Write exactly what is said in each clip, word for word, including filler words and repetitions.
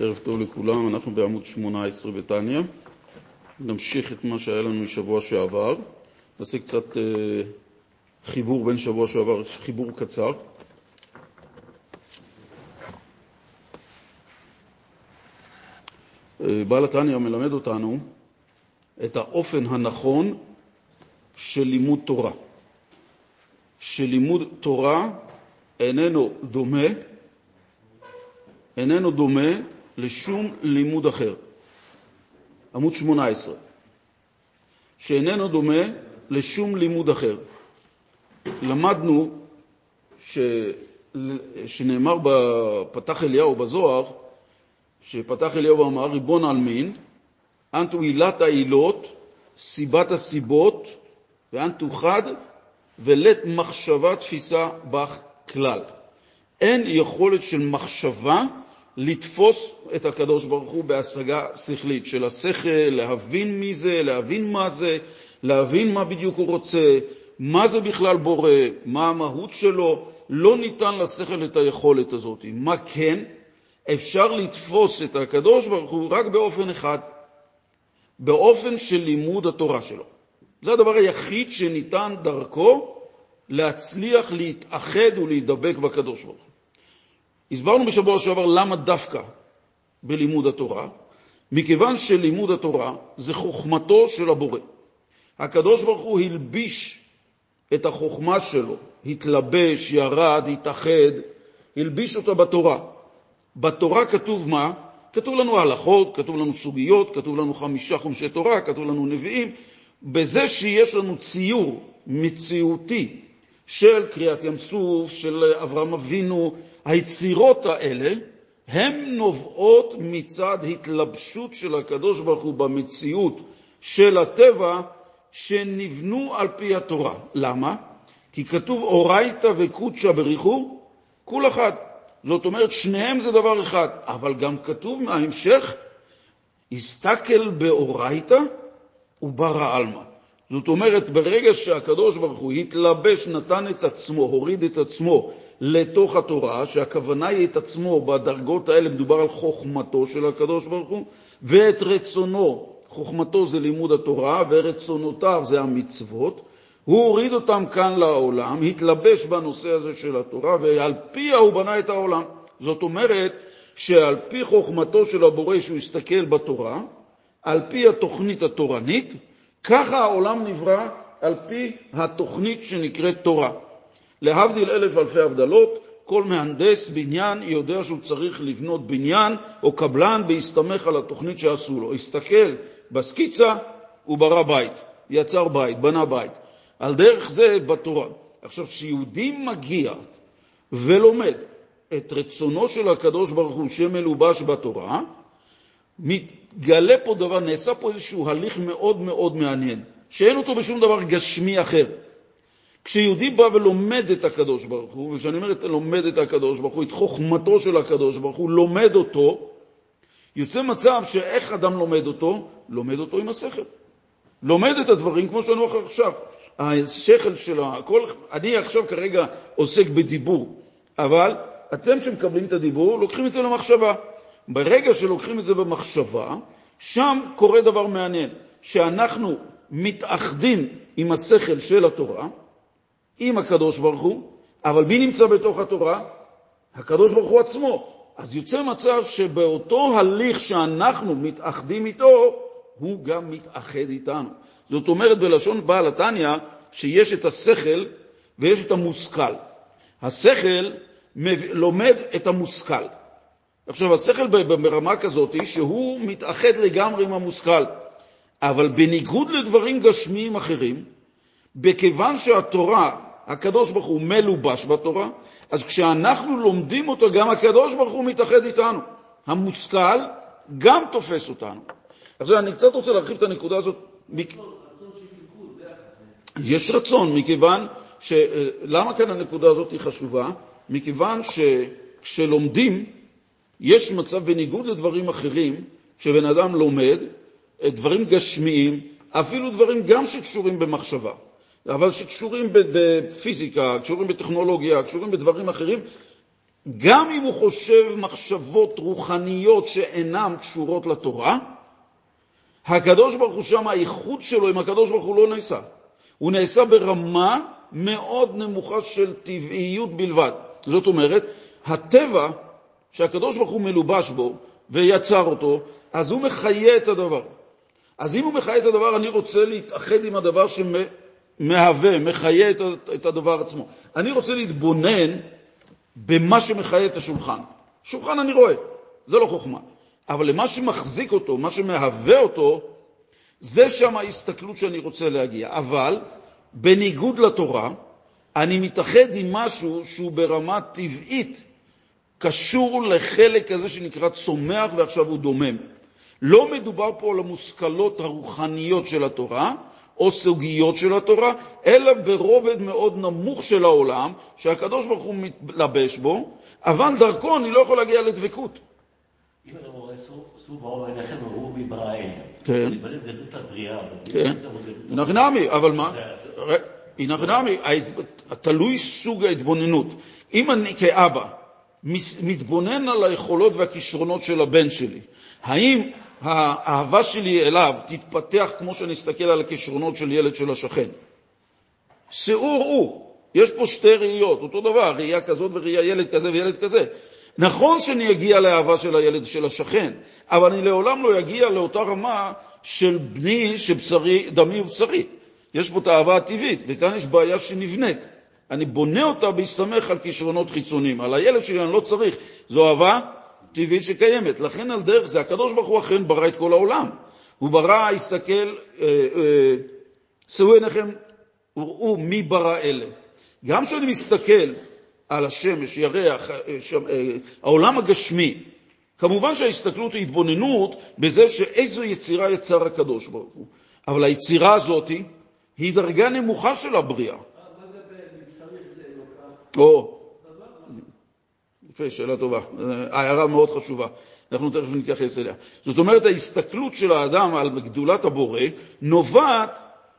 ערב טוב לכולם, אנחנו בעמוד שמונה עשרה בתניא. נמשיך את מה שהיה לנו משבוע שעבר. נעשה קצת אה, חיבור בין שבוע שעבר, חיבור קצר. אה, בעל התניא מלמד אותנו את האופן הנכון של לימוד תורה. שלימוד תורה איננו דומה איננו דומה לשום לימוד אחר. עמוד שמונה עשרה. שאיננו דומה לשום לימוד אחר. למדנו ש... שנאמר בפתח אליהו בזוהר, שפתח אליהו ואמר, ריבון אלמין, אנטו עילת העילות, סיבת הסיבות, ואנטו חד, ולת מחשבה תפיסה בך כלל. אין יכולת של מחשבה לתפוס את הקדוש ברוך הוא בהשגה שכלית, של השכל, להבין מי זה, להבין מה זה, להבין מה בדיוק הוא רוצה, מה זה בכלל בורא, מה המהות שלו. לא ניתן לשכל את היכולת הזאת. מה כן? אפשר לתפוס את הקדוש ברוך הוא רק באופן אחד, באופן של לימוד התורה שלו. זה הדבר היחיד שניתן דרכו להצליח להתאחד ולהידבק בקדוש ברוך הוא. הסברנו בשבוע שעבר למה דווקא בלימוד התורה, מכיוון שלימוד התורה זה חוכמתו של הבורא. הקדוש ברוך הוא הלביש את החוכמה שלו, התלבש, ירד, התאחד, הלביש אותה בתורה. בתורה כתוב מה? כתוב לנו הלכות, כתוב לנו סוגיות, כתוב לנו חמישה חומשי תורה, כתוב לנו נביאים. בזה שיש לנו ציור מציאותי של קריאת ים סוף, של אברהם אבינו, היצירות האלה, הן נובעות מצד התלבשות של הקדוש ברוך הוא במציאות של הטבע, שנבנו על פי התורה. למה? כי כתוב אורייתא וקודשא בריחו, כל אחד. זאת אומרת, שניהם זה דבר אחד. אבל גם כתוב מההמשך, הסתכל באורייתא וברא אלמה. זאת אומרת, ברגע שהקדוש ברוך הוא התלבש, נתן את עצמו, הוריד את עצמו לתוך התורה, שהכוונה היא את עצמו, בדרגות האלה מדובר על חוכמתו של הקדוש ברוך הוא, ואת רצונו, חוכמתו זה לימוד התורה, ורצונותיו זה המצוות, הוא הוריד אותם כאן לעולם, התלבש בנושא הזה של התורה, ועל פיה הוא בנה את העולם. זאת אומרת, שעל פי חוכמתו של הבורא שהוא הסתכל בתורה, על פי התוכנית התורנית, ככה העולם נברא על פי התוכנית שנקראת תורה. להבדיל אלף אלפי הבדלות, כל מהנדס בניין יודע שהוא צריך לבנות בניין או קבלן בהסתמך על התוכנית שעשו לו. הסתכל בסקיצה, הוא ברא בית, יצר בית, בנה בית. על דרך זה בתורה. עכשיו, שיהודי מגיע ולומד את רצונו של הקדוש ברוך הוא שמלובש בתורה, מתגלה פה דבר, נעשה פה איזשהו הליך מאוד מאוד מעניין, שאין אותו בשום דבר גשמי אחר. כשיהודי בא ולומד את הקדוש ברוך הוא, וכשאני אומר לומד את הקדוש ברוך הוא, את חוכמתו של הקדוש ברוך הוא, לומד אותו, יוצא מצב שאיך אדם לומד אותו? לומד אותו עם השכל. לומד את הדברים כמו שאנו אחר עכשיו. השכל של הכל, אני עכשיו כרגע עוסק בדיבור, אבל אתם שמקבלים את הדיבור, לוקחים את זה למחשבה. ברגע שלוקחים את זה במחשבה, שם קורה דבר מעניין, שאנחנו מתאחדים עם השכל של התורה, עם הקדוש ברוך הוא, אבל בי נמצא בתוך התורה, הקדוש ברוך הוא עצמו. אז יוצא מצב שבאותו הליך שאנחנו מתאחדים איתו, הוא גם מתאחד איתנו. זאת אומרת בלשון בעל התניא, שיש את השכל ויש את המושכל. השכל לומד את המושכל. עכשיו, השכל ברמה כזאת שהוא מתאחד לגמרי עם המושכל, אבל בניגוד לדברים גשמיים אחרים, בכיוון שהתורה, הקדוש ברוך הוא מלובש בתורה, אז כשאנחנו לומדים אותה, גם הקדוש ברוך הוא מתאחד איתנו. המושכל גם תופס אותנו. עכשיו, אני קצת רוצה להרחיב את הנקודה הזאת. יש רצון, מכיוון ש... למה כאן הנקודה הזאת היא חשובה? מכיוון שכשלומדים, יש מצב בניגוד לדברים אחרים, שבן אדם לומד דברים גשמיים, אפילו דברים גם שקשורים במחשבה, אבל שקשורים בפיזיקה, קשורים בטכנולוגיה, קשורים בדברים אחרים, גם אם הוא חושב מחשבות רוחניות שאינן קשורות לתורה, הקדוש ברוך הוא שם, האיחוד שלו עם הקדוש ברוך הוא לא נעשה. הוא נעשה ברמה מאוד נמוכה של טבעיות בלבד. זאת אומרת, הטבע שהקדוש ברוך הוא מלובש בו ויצר אותו, אז הוא מחיה את הדבר. אז אם הוא מחיה את הדבר, אני רוצה להתאחד עם הדבר שמהווה, מחיה את הדבר עצמו. אני רוצה להתבונן במה שמחיה את השולחן. שולחן אני רואה, זה לא חוכמה. אבל למה שמחזיק אותו, מה שמהווה אותו, זה שם ההסתכלות שאני רוצה להגיע. אבל בניגוד לתורה, אני מתאחד עם משהו שהוא ברמה טבעית, קשור לחלק הזה שנקרא צומח ועכשיו הוא דומם. לא מדובר פה על המושכלות הרוחניות של התורה, או סוגיות של התורה, אלא ברובד מאוד נמוך של העולם, שהקדוש ברוך הוא מתלבש בו, אבל דרכו אני לא יכול להגיע לדבקות. אם אני רואה סוף בעולם, אני אכן רואה מבראי. כן. אני בלב גדות הבריאה. כן. נכנעמי, אבל מה? נכנעמי, תלוי סוג ההתבוננות. אם אני כאבא מתבונן על היכולות והכישרונות של הבן שלי, האם האהבה שלי אליו תתפתח כמו שאני אסתכל על הכישרונות של ילד של השכן? שיעור הוא. יש פה שתי ראיות, אותו דבר, ראייה כזאת וראייה ילד כזה וילד כזה. נכון שאני אגיע לאהבה של הילד של השכן, אבל אני לעולם לא אגיע לאותה רמה של בני שבשרי, דמי ובשרי. יש פה את האהבה הטבעית, וכאן יש בעיה שנבנית. אני בונה אותה בהסתמך על כישרונות חיצוניים. על הילד שלי אני לא צריך. זו אהבה טבעית שקיימת. לכן על דרך זה, הקדוש ברוך הוא אכן ברא את כל העולם. הוא ברא, הסתכל, אה, אה, שאו עיניכם וראו מי ברא אלה. גם כשאני מסתכל על השמש, ירח, העולם הגשמי. כמובן שההסתכלות היא התבוננות בזה שאיזו יצירה יצר הקדוש ברוך הוא. אבל היצירה הזאת היא דרגה נמוכה של הבריאה. או, יפה, שאלה טובה. הערה מאוד חשובה. אנחנו תכף נתייחס אליה. זאת אומרת, ההסתכלות של האדם על גדולת הבורא נובעת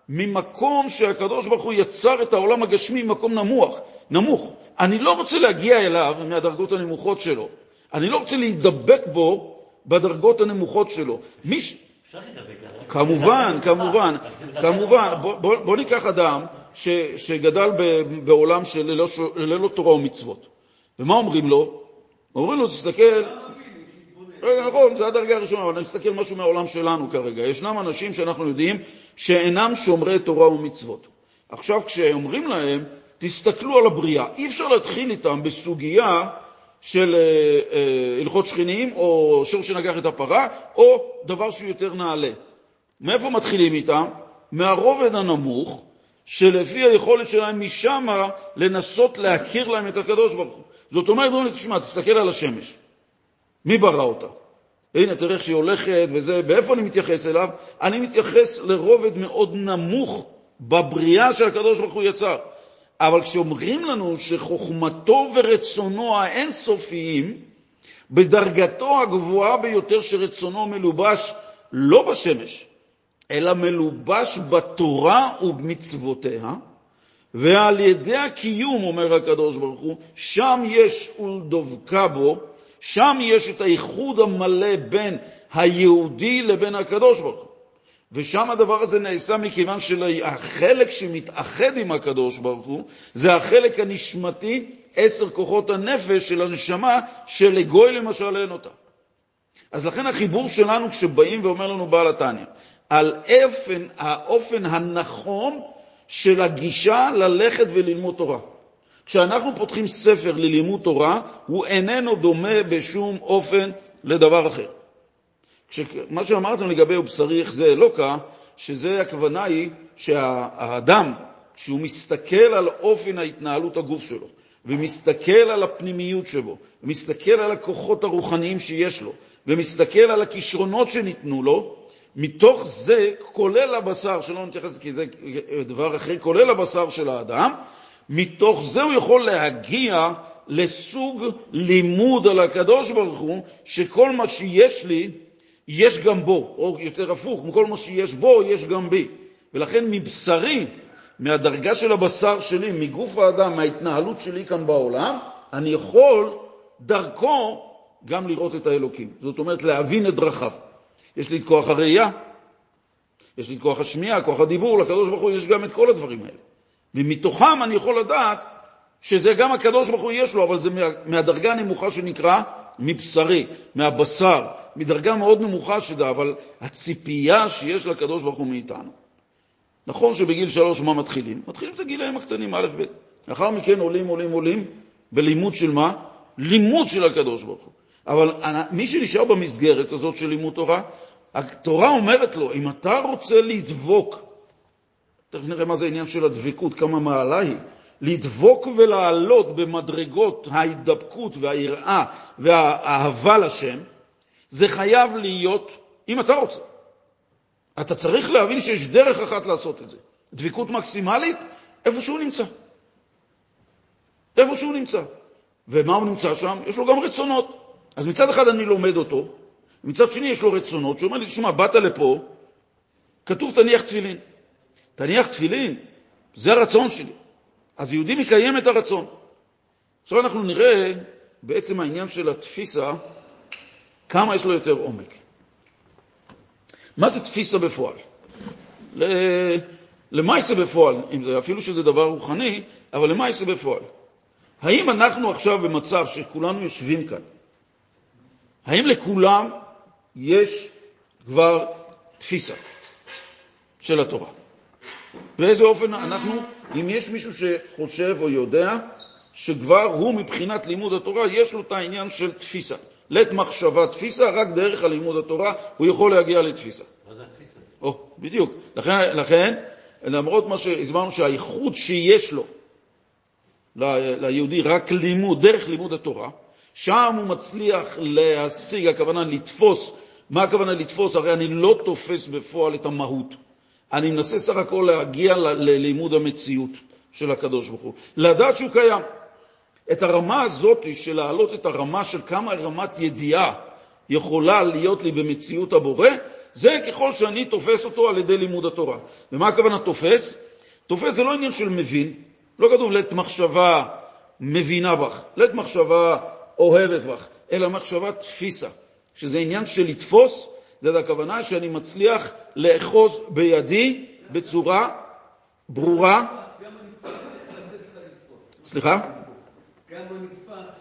ממקום שהקדוש ברוך הוא יצר את העולם הגשמי ממקום נמוך. נמוך. אני לא רוצה להגיע אליו מהדרגות הנמוכות שלו. אני לא רוצה להידבק בו בדרגות הנמוכות שלו. כמובן, כמובן, כמובן. בוא ניקח אדם שגדל בעולם שללא תורה ומצוות. ומה אומרים לו? אומרים לו, תסתכל... רגע, נכון, זה הדרגה הראשונה, אבל אני מסתכל משהו מהעולם שלנו כרגע. ישנם אנשים שאנחנו יודעים שאינם שומרי תורה ומצוות. עכשיו, כשאומרים להם, תסתכלו על הבריאה. אי אפשר להתחיל איתם בסוגיה של הלכות שכנים, או שור שנגח את הפרה, או דבר שהוא יותר נעלה. מאיפה מתחילים איתם? מהרובד הנמוך, שלפי היכולת שלהם משם לנסות להכיר להם את הקדוש ברוך הוא. זאת אומרת, לא נתשמע, תסתכל על השמש. מי ברא אותה? הנה, תראה איך שהיא הולכת וזה. באיפה אני מתייחס אליו? אני מתייחס לרובד מאוד נמוך בבריאה שהקדוש ברוך הוא יצר. אבל כשאומרים לנו שחוכמתו ורצונו האינסופיים, בדרגתו הגבוהה ביותר שרצונו מלובש לא בשמש, אלא מלובש בתורה ובמצוותיה, ועל ידי הקיום, אומר הקדוש ברוך הוא, שם יש ולדבקה בו, שם יש את האיחוד המלא בין היהודי לבין הקדוש ברוך הוא. ושם הדבר הזה נעשה מכיוון שהחלק שמתאחד עם הקדוש ברוך הוא, זה החלק הנשמתי, עשר כוחות הנפש של הנשמה, שלגוי למשל אין אותה. אז לכן החיבור שלנו כשבאים ואומר לנו בעל התניא, על אופן, האופן הנכון של הגישה ללכת וללמוד תורה. כשאנחנו פותחים ספר ללימוד תורה, הוא איננו דומה בשום אופן לדבר אחר. מה שאמרתם לגבי הוא בשריך זה לא כך, שזה הכוונה היא שהאדם, כשהוא מסתכל על אופן ההתנהלות הגוף שלו, ומסתכל על הפנימיות שבו, ומסתכל על הכוחות הרוחניים שיש לו, ומסתכל על הכישרונות שניתנו לו, מתוך זה, כולל הבשר, שלא נתייחס, כי זה דבר אחרי, כולל הבשר של האדם, מתוך זה הוא יכול להגיע לסוג לימוד על הקדוש ברוך הוא, שכל מה שיש לי, יש גם בו, או יותר הפוך, מכל מה שיש בו, יש גם בי. ולכן מבשרי, מהדרגה של הבשר שלי, מגוף האדם, מההתנהלות שלי כאן בעולם, אני יכול דרכו גם לראות את האלוקים. זאת אומרת, להבין את דרכיו. יש לי את כוח הראייה, יש לי את כוח השמיעה, כוח הדיבור, לקדוש ברוך הוא יש גם את כל הדברים האלה. ומתוכם אני יכול לדעת שזה גם הקדוש ברוך הוא יש לו, אבל זה מהדרגה הנמוכה שנקרא מבשרי, מהבשר, מדרגה מאוד נמוכה שדה, אבל הציפייה שיש לקדוש ברוך הוא מאיתנו. נכון שבגיל שלוש מה מתחילים? מתחילים את הגילאים הקטנים, א' ב'. לאחר מכן עולים, עולים, עולים, בלימוד של מה? לימוד של הקדוש ברוך הוא. אבל מי שנשאר במסגרת הזאת של לימוד תורה, התורה אומרת לו, אם אתה רוצה לדבוק, תכף נראה מה זה העניין של הדבקות, כמה מעלה היא, לדבוק ולעלות במדרגות ההידבקות והיראה והאהבה לשם, זה חייב להיות, אם אתה רוצה. אתה צריך להבין שיש דרך אחת לעשות את זה. דביקות מקסימלית, איפה שהוא נמצא. איפה שהוא נמצא. ומה הוא נמצא שם? יש לו גם רצונות. אז מצד אחד אני לומד אותו, מצד שני יש לו רצונות, שאומר לי, תשמע, באת לפה, כתוב תניח תפילין. תניח תפילין, זה הרצון שלי. אז יהודי מקיים את הרצון. עכשיו אנחנו נראה בעצם העניין של התפיסה, כמה יש לו יותר עומק. מה זה תפיסה בפועל? למה זה בפועל? אפילו שזה דבר רוחני, אבל למה זה בפועל? האם אנחנו עכשיו במצב שכולנו יושבים כאן? האם לכולם יש כבר תפיסה של התורה? באיזה אופן אנחנו, אם יש מישהו שחושב או יודע, שכבר הוא מבחינת לימוד התורה, יש לו את העניין של תפיסה. לית מחשבה תפיסה, רק דרך הלימוד התורה הוא יכול להגיע לתפיסה. מה זה התפיסה? או, בדיוק. לכן, לכן, למרות מה שהזמנו שהייחוד שיש לו, ליהודי רק לימוד, דרך לימוד התורה, שם הוא מצליח להשיג, הכוונה לתפוס. מה הכוונה לתפוס? הרי אני לא תופס בפועל את המהות. אני מנסה סך הכל להגיע ללימוד המציאות של הקדוש ברוך הוא. לדעת שהוא קיים. את הרמה הזאת של להעלות את הרמה של כמה רמת ידיעה יכולה להיות לי במציאות הבורא, זה ככל שאני תופס אותו על ידי לימוד התורה. ומה הכוונה תופס? תופס זה לא עניין של מבין. לא כתוב לית מחשבה מבינה בך, לית מחשבה אוהבת בך, אלא מחשבה תפיסה, שזה עניין של לתפוס, זה הכוונה שאני מצליח לאחוז בידי בצורה ברורה. סליחה? גם הנתפס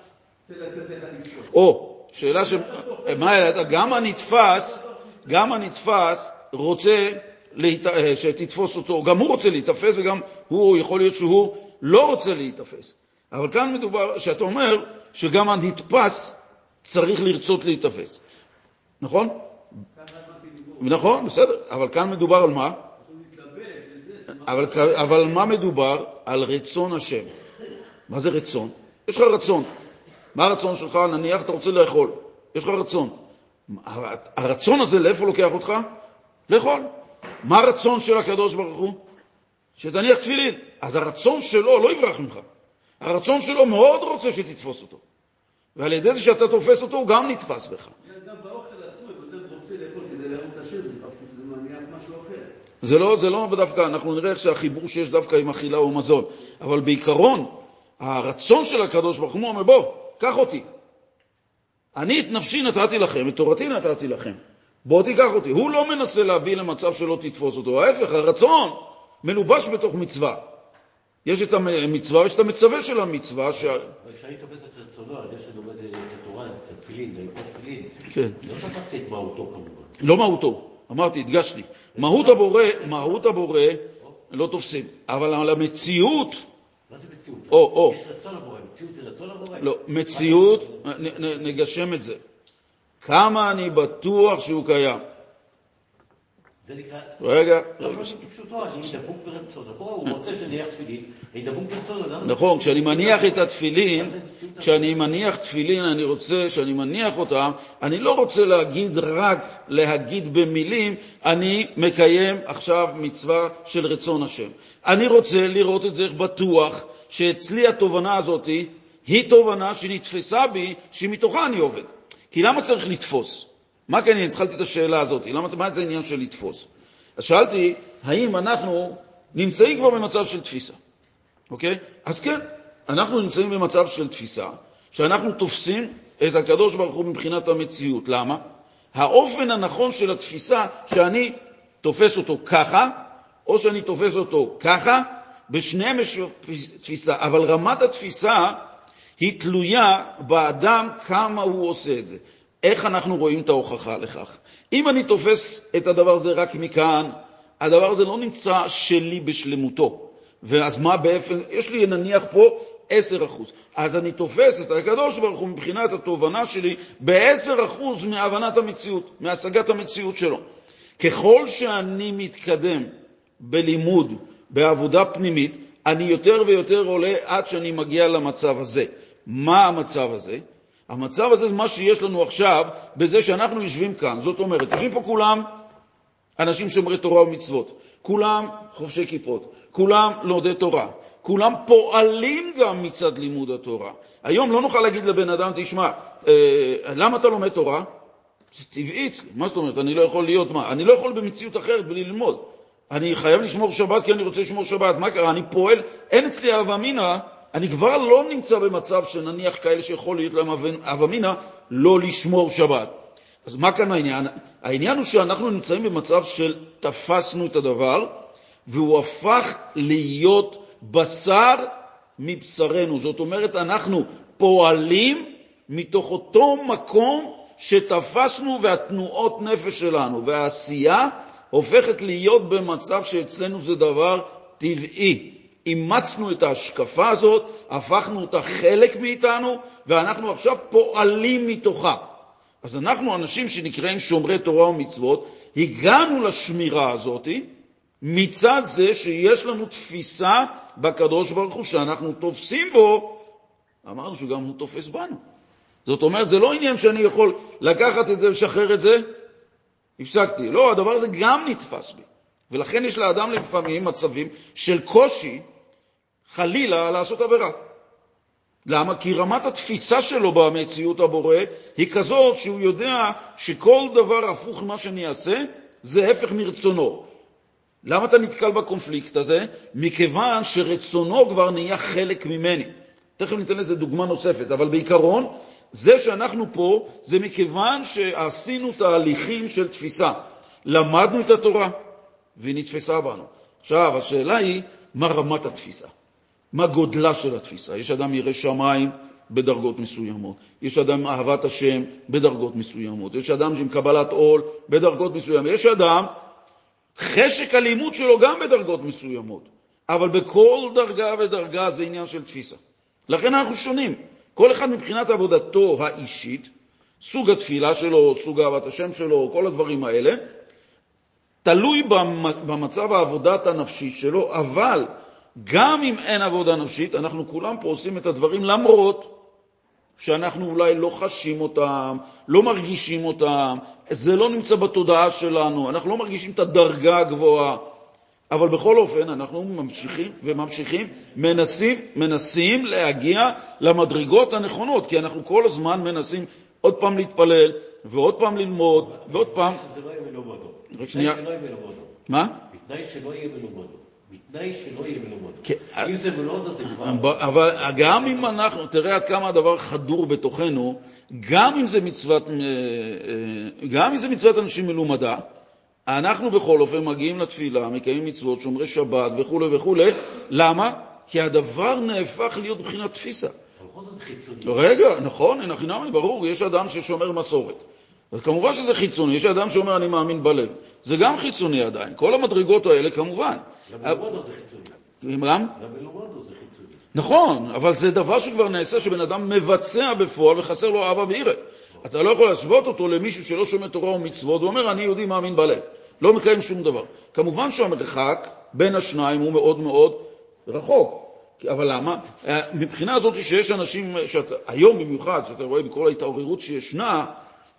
צריך לתת לך לתפוס. או, שאלה ש... גם הנתפס, גם הנתפס רוצה שתתפוס אותו, גם הוא רוצה להתאפס וגם הוא יכול להיות שהוא לא רוצה להתאפס. אבל כאן מדובר, שאתה אומר שגם הנתפס צריך לרצות להתאפס. נכון? נכון, בסדר. אבל כאן מדובר על מה? אבל מה מדובר? על רצון השם. מה זה רצון? יש לך רצון. מה הרצון שלך? נניח אתה רוצה לאכול. יש לך רצון. הרצון הזה לאיפה לוקח אותך? לאכול. מה הרצון של הקדוש ברוך הוא? שתניח תפילין. אז הרצון שלו לא יברח ממך. הרצון שלו מאוד רוצה שתתפוס אותו. ועל ידי זה שאתה תופס אותו, הוא גם נתפס בך. גם באוכל עשוי, אם אתה רוצה לאכול כדי להראות את השם, זה מעניין משהו אחר. זה לא, זה לא דווקא, אנחנו נראה איך שהחיבור שיש דווקא עם אכילה הוא מזון. אבל בעיקרון, הרצון של הקדוש ברוך הוא אומר, בוא, קח אותי. אני את נפשי נתתי לכם, את תורתי נתתי לכם. בוא תיקח אותי. הוא לא מנסה להביא למצב שלא תתפוס אותו. ההפך, הרצון מלובש בתוך מצווה. יש את המצווה, יש את המצווה של המצווה. כשאני תופס את רצונו, אני שלומד את התורה, את התפילין, זה יקרות תפילין. כן. לא תפסתי את מהותו כמובן. לא מהותו. אמרתי, הדגשתי. מהות הבורא, מהות הבורא, לא תופסים. אבל על המציאות... מה זה מציאות? או, או. יש רצון הבורא. מציאות זה רצון הבורא? לא, מציאות, נגשם את זה. כמה אני בטוח שהוא קיים. זה נקרא... רגע, רגע. פשוטו, אני דבוק ברצון. הוא רוצה שנניח תפילין, אני דבוק ברצון. נכון, כשאני מניח את התפילין, כשאני מניח תפילין, אני רוצה, כשאני מניח אותם, אני לא רוצה להגיד רק, להגיד במילים, אני מקיים עכשיו מצווה של רצון השם. אני רוצה לראות את זה בטוח, שאצלי התובנה הזאת היא תובנה שנתפסה בי, שמתוכה אני עובד. כי למה צריך לתפוס? מה כן, התחלתי את השאלה הזאת, מה זה העניין של לתפוס? אז שאלתי, האם אנחנו נמצאים כבר במצב של תפיסה? אוקיי? אז כן, אנחנו נמצאים במצב של תפיסה, שאנחנו תופסים את הקדוש ברוך הוא מבחינת המציאות. למה? האופן הנכון של התפיסה שאני תופס אותו ככה, או שאני תופס אותו ככה, בשניהם יש תפיסה. אבל רמת התפיסה היא תלויה באדם כמה הוא עושה את זה. איך אנחנו רואים את ההוכחה לכך? אם אני תופס את הדבר הזה רק מכאן, הדבר הזה לא נמצא שלי בשלמותו. ואז מה באופן, יש לי נניח פה עשרה אחוז. אז אני תופס את הקדוש ברוך הוא מבחינת התובנה שלי ב-עשרה אחוז מהבנת המציאות, מהשגת המציאות שלו. ככל שאני מתקדם בלימוד, בעבודה פנימית, אני יותר ויותר עולה עד שאני מגיע למצב הזה. מה המצב הזה? המצב הזה זה מה שיש לנו עכשיו בזה שאנחנו יושבים כאן. זאת אומרת, יושבים פה כולם אנשים שומרי תורה ומצוות, כולם חובשי כיפות, כולם לומדי תורה, כולם פועלים גם מצד לימוד התורה. היום לא נוכל להגיד לבן אדם, תשמע, אה, למה אתה לומד תורה? זה טבעי אצלי. מה זאת אומרת? אני לא יכול להיות מה? אני לא יכול במציאות אחרת בלי ללמוד. אני חייב לשמור שבת כי אני רוצה לשמור שבת. מה קרה? אני פועל. אין אצלי אבמינה, אני כבר לא נמצא במצב שנניח כאלה שיכול להיות להם אבמינה לא לשמור שבת. אז מה כאן העניין? העניין הוא שאנחנו נמצאים במצב של תפסנו את הדבר, והוא הפך להיות בשר מבשרנו. זאת אומרת, אנחנו פועלים מתוך אותו מקום שתפסנו, והתנועות נפש שלנו והעשייה הופכת להיות במצב שאצלנו זה דבר טבעי. אימצנו את ההשקפה הזאת, הפכנו אותה חלק מאיתנו, ואנחנו עכשיו פועלים מתוכה. אז אנחנו אנשים שנקראים שומרי תורה ומצוות, הגענו לשמירה הזאת מצד זה שיש לנו תפיסה בקדוש ברוך הוא שאנחנו תופסים בו, אמרנו שגם הוא תופס בנו. זאת אומרת, זה לא עניין שאני יכול לקחת את זה ולשחרר את זה, הפסקתי. לא, הדבר הזה גם נתפס בי. ולכן יש לאדם לפעמים מצבים של קושי חלילה לעשות עבירה. למה? כי רמת התפיסה שלו במציאות הבורא היא כזאת שהוא יודע שכל דבר הפוך מה שאני אעשה זה הפך מרצונו. למה אתה נתקל בקונפליקט הזה? מכיוון שרצונו כבר נהיה חלק ממני. תכף ניתן לזה דוגמה נוספת, אבל בעיקרון, זה שאנחנו פה, זה מכיוון שעשינו תהליכים של תפיסה. למדנו את התורה, והיא נתפסה בנו. עכשיו, השאלה היא, מה רמת התפיסה? מה גודלה של התפיסה? יש אדם ירא שמיים בדרגות מסוימות. יש אדם אהבת השם בדרגות מסוימות. יש אדם עם קבלת עול בדרגות מסוימות. יש אדם, חשק הלימוד שלו גם בדרגות מסוימות. אבל בכל דרגה ודרגה זה עניין של תפיסה. לכן אנחנו שונים. כל אחד מבחינת עבודתו האישית, סוג התפילה שלו, סוג אהבת השם שלו, כל הדברים האלה, תלוי במצב העבודת הנפשית שלו, אבל גם אם אין עבודה נפשית, אנחנו כולם פה עושים את הדברים למרות שאנחנו אולי לא חשים אותם, לא מרגישים אותם, זה לא נמצא בתודעה שלנו, אנחנו לא מרגישים את הדרגה הגבוהה, אבל בכל אופן אנחנו ממשיכים וממשיכים, מנסים, מנסים להגיע למדרגות הנכונות, כי אנחנו כל הזמן מנסים עוד פעם להתפלל, ועוד פעם ללמוד, ועוד פעם... שזה לא יהיה מלומדו. רק שנייה. בתנאי שלא יהיה מלומדו. מה? בתנאי שלא יהיה מלומדו. בתנאי שלא יהיה מלומדו. אם זה מלומדו זה כבר... אבל גם אם אנחנו... תראה עד כמה הדבר חדור בתוכנו, גם אם זה מצוות... גם אם זה מצוות אנשים מלומדה, אנחנו בכל אופן מגיעים לתפילה, מקיים מצוות, שומרי שבת וכו' וכו'. למה? כי הדבר נהפך להיות בחינת תפיסה. רגע, נכון, אין החינם, ברור, יש אדם ששומר מסורת. אז כמובן שזה חיצוני, יש אדם שאומר אני מאמין בלב. זה גם חיצוני עדיין, כל המדרגות האלה כמובן. למלומדו זה חיצוני. גם? למלומדו זה חיצוני. נכון, אבל זה דבר שכבר נעשה שבן אדם מבצע בפועל וחסר לו אבא ואימא. אתה לא יכול להשוות אותו למישהו שלא שומע תורה ומצוות, הוא אומר, אני יהודי מאמין בלב. לא מקיים שום דבר. כמובן שהמרחק בין השניים הוא מאוד מאוד רחוק. אבל למה? מבחינה הזאת שיש אנשים, שאת, היום במיוחד, שאתה רואה בכל ההתעוררות שישנה,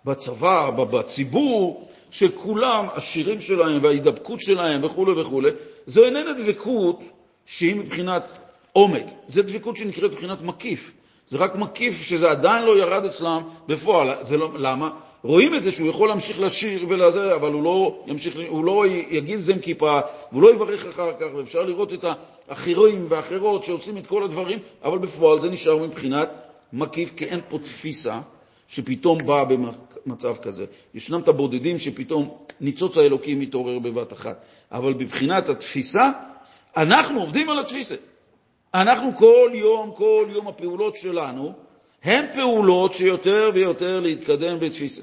בצבא, בציבור, שכולם, השירים שלהם וההידבקות שלהם וכו' וכו', זו איננה דבקות שהיא מבחינת עומק. זו דבקות שנקראת מבחינת מקיף. זה רק מקיף שזה עדיין לא ירד אצלם בפועל. זה לא, למה? רואים את זה שהוא יכול להמשיך לשיר ולזה, אבל הוא לא, ימשיך, הוא לא יגיד זם כיפה, הוא לא יברך אחר כך, ואפשר לראות את האחרים והאחרות שעושים את כל הדברים, אבל בפועל זה נשאר מבחינת מקיף, כי אין פה תפיסה שפתאום באה במצב כזה. ישנם את הבודדים שפתאום ניצוץ האלוקים מתעורר בבת אחת. אבל בבחינת התפיסה, אנחנו עובדים על התפיסה. אנחנו כל יום, כל יום הפעולות שלנו, הן פעולות שיותר ויותר להתקדם בתפיסה.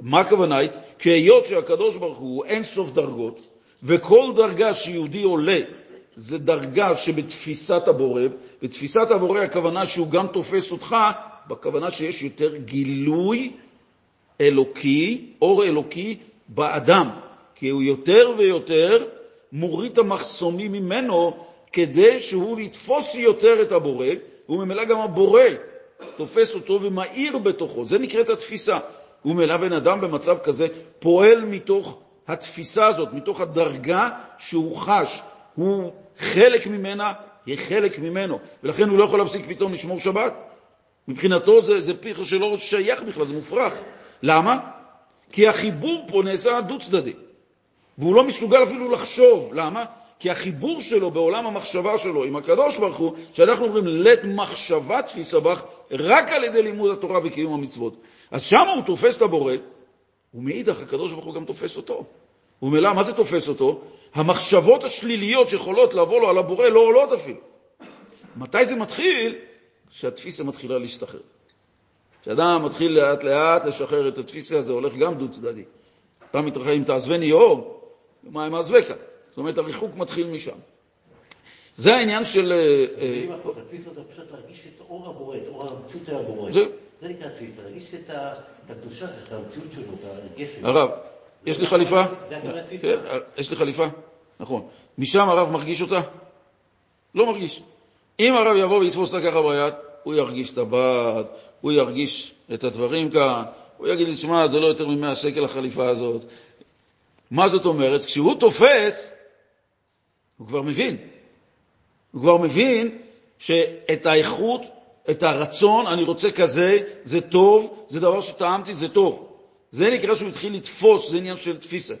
מה הכוונה? כהיות שהקדוש ברוך הוא אין סוף דרגות, וכל דרגה שיהודי עולה, זה דרגה שבתפיסת הבורא, בתפיסת הבורא הכוונה שהוא גם תופס אותך, בכוונה שיש יותר גילוי אלוקי, אור אלוקי באדם, כי הוא יותר ויותר מוריד את המחסומים ממנו, כדי שהוא יתפוס יותר את הבורא, וממילא גם הבורא תופס אותו ומאיר בתוכו. זה נקראת התפיסה. וממילא בן אדם במצב כזה פועל מתוך התפיסה הזאת, מתוך הדרגה שהוא חש. הוא חלק ממנה, היא חלק ממנו. ולכן הוא לא יכול להפסיק פתאום לשמור שבת. מבחינתו זה, זה פיך שלא שייך בכלל, זה מופרך. למה? כי החיבור פה נעשה דו צדדי. והוא לא מסוגל אפילו לחשוב. למה? כי החיבור שלו בעולם המחשבה שלו עם הקדוש ברוך הוא, שאנחנו אומרים לת מחשבה תפיסה בך, רק על ידי לימוד התורה וקיום המצוות. אז שם הוא תופס את הבורא, ומאידך הקדוש ברוך הוא גם תופס אותו. הוא מלא, מה זה תופס אותו? המחשבות השליליות שיכולות לבוא לו על הבורא לא עולות אפילו. מתי זה מתחיל? כשהתפיסה מתחילה להשתחרר. כשאדם מתחיל לאט לאט לשחרר את התפיסה, זה הולך גם דו צדדי. פעם מתרחק, אם תעזבני יום, מה עם העזבקה? זאת אומרת, הריחוק מתחיל משם. זה העניין של... אם אתה תפיסה, זה פשוט להרגיש את אור הבורא, את אור המציאות הבורא. זה נקרא תפיסה, להרגיש את הקדושה, את המציאות שלו, את הגשם. הרב, יש לי חליפה? זה נקרא תפיסה. יש לי חליפה? נכון. משם הרב מרגיש אותה? לא מרגיש. אם הרב יבוא ויצפוס לה ככה ביד, הוא ירגיש את הבד, הוא ירגיש את הדברים כאן, הוא יגיד לי, שמע, זה לא יותר ממאה שקל החליפה הזאת. מה זאת אומרת? כשהוא תופס, הוא כבר מבין. הוא כבר מבין שאת האיכות, את הרצון, אני רוצה כזה, זה טוב, זה דבר שטעמתי, זה טוב. זה נקרא שהוא התחיל לתפוס, זה עניין של תפיסה.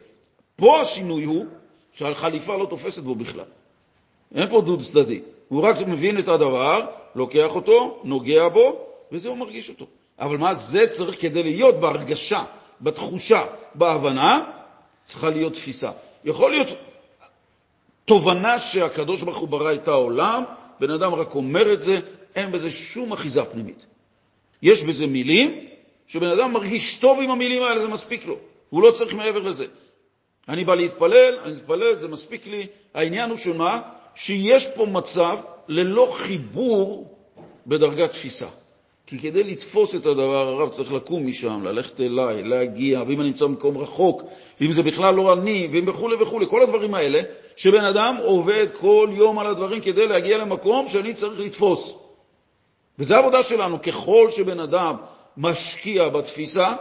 פה השינוי הוא שהחליפה לא תופסת בו בכלל. אין פה דוד צדדי. הוא רק מבין את הדבר, לוקח אותו, נוגע בו, וזה הוא מרגיש אותו. אבל מה זה צריך כדי להיות בהרגשה, בתחושה, בהבנה? צריכה להיות תפיסה. יכול להיות... תובנה שהקדוש ברוך הוא ברא את העולם, בן אדם רק אומר את זה, אין בזה שום אחיזה פנימית. יש בזה מילים, שבן אדם מרגיש טוב עם המילים האלה, זה מספיק לו. הוא לא צריך מעבר לזה. אני בא להתפלל, אני מתפלל, זה מספיק לי. העניין הוא שמה? שיש פה מצב ללא חיבור בדרגת תפיסה. כי כדי לתפוס את הדבר, הרב צריך לקום משם, ללכת אליי, להגיע, ואם אני נמצא במקום רחוק, ואם זה בכלל לא אני, ואם וכו' וכו', כל הדברים האלה, שבן אדם עובד כל יום על הדברים כדי להגיע למקום שאני צריך לתפוס. וזו העבודה שלנו, ככל שבן אדם משקיע בתפיסה,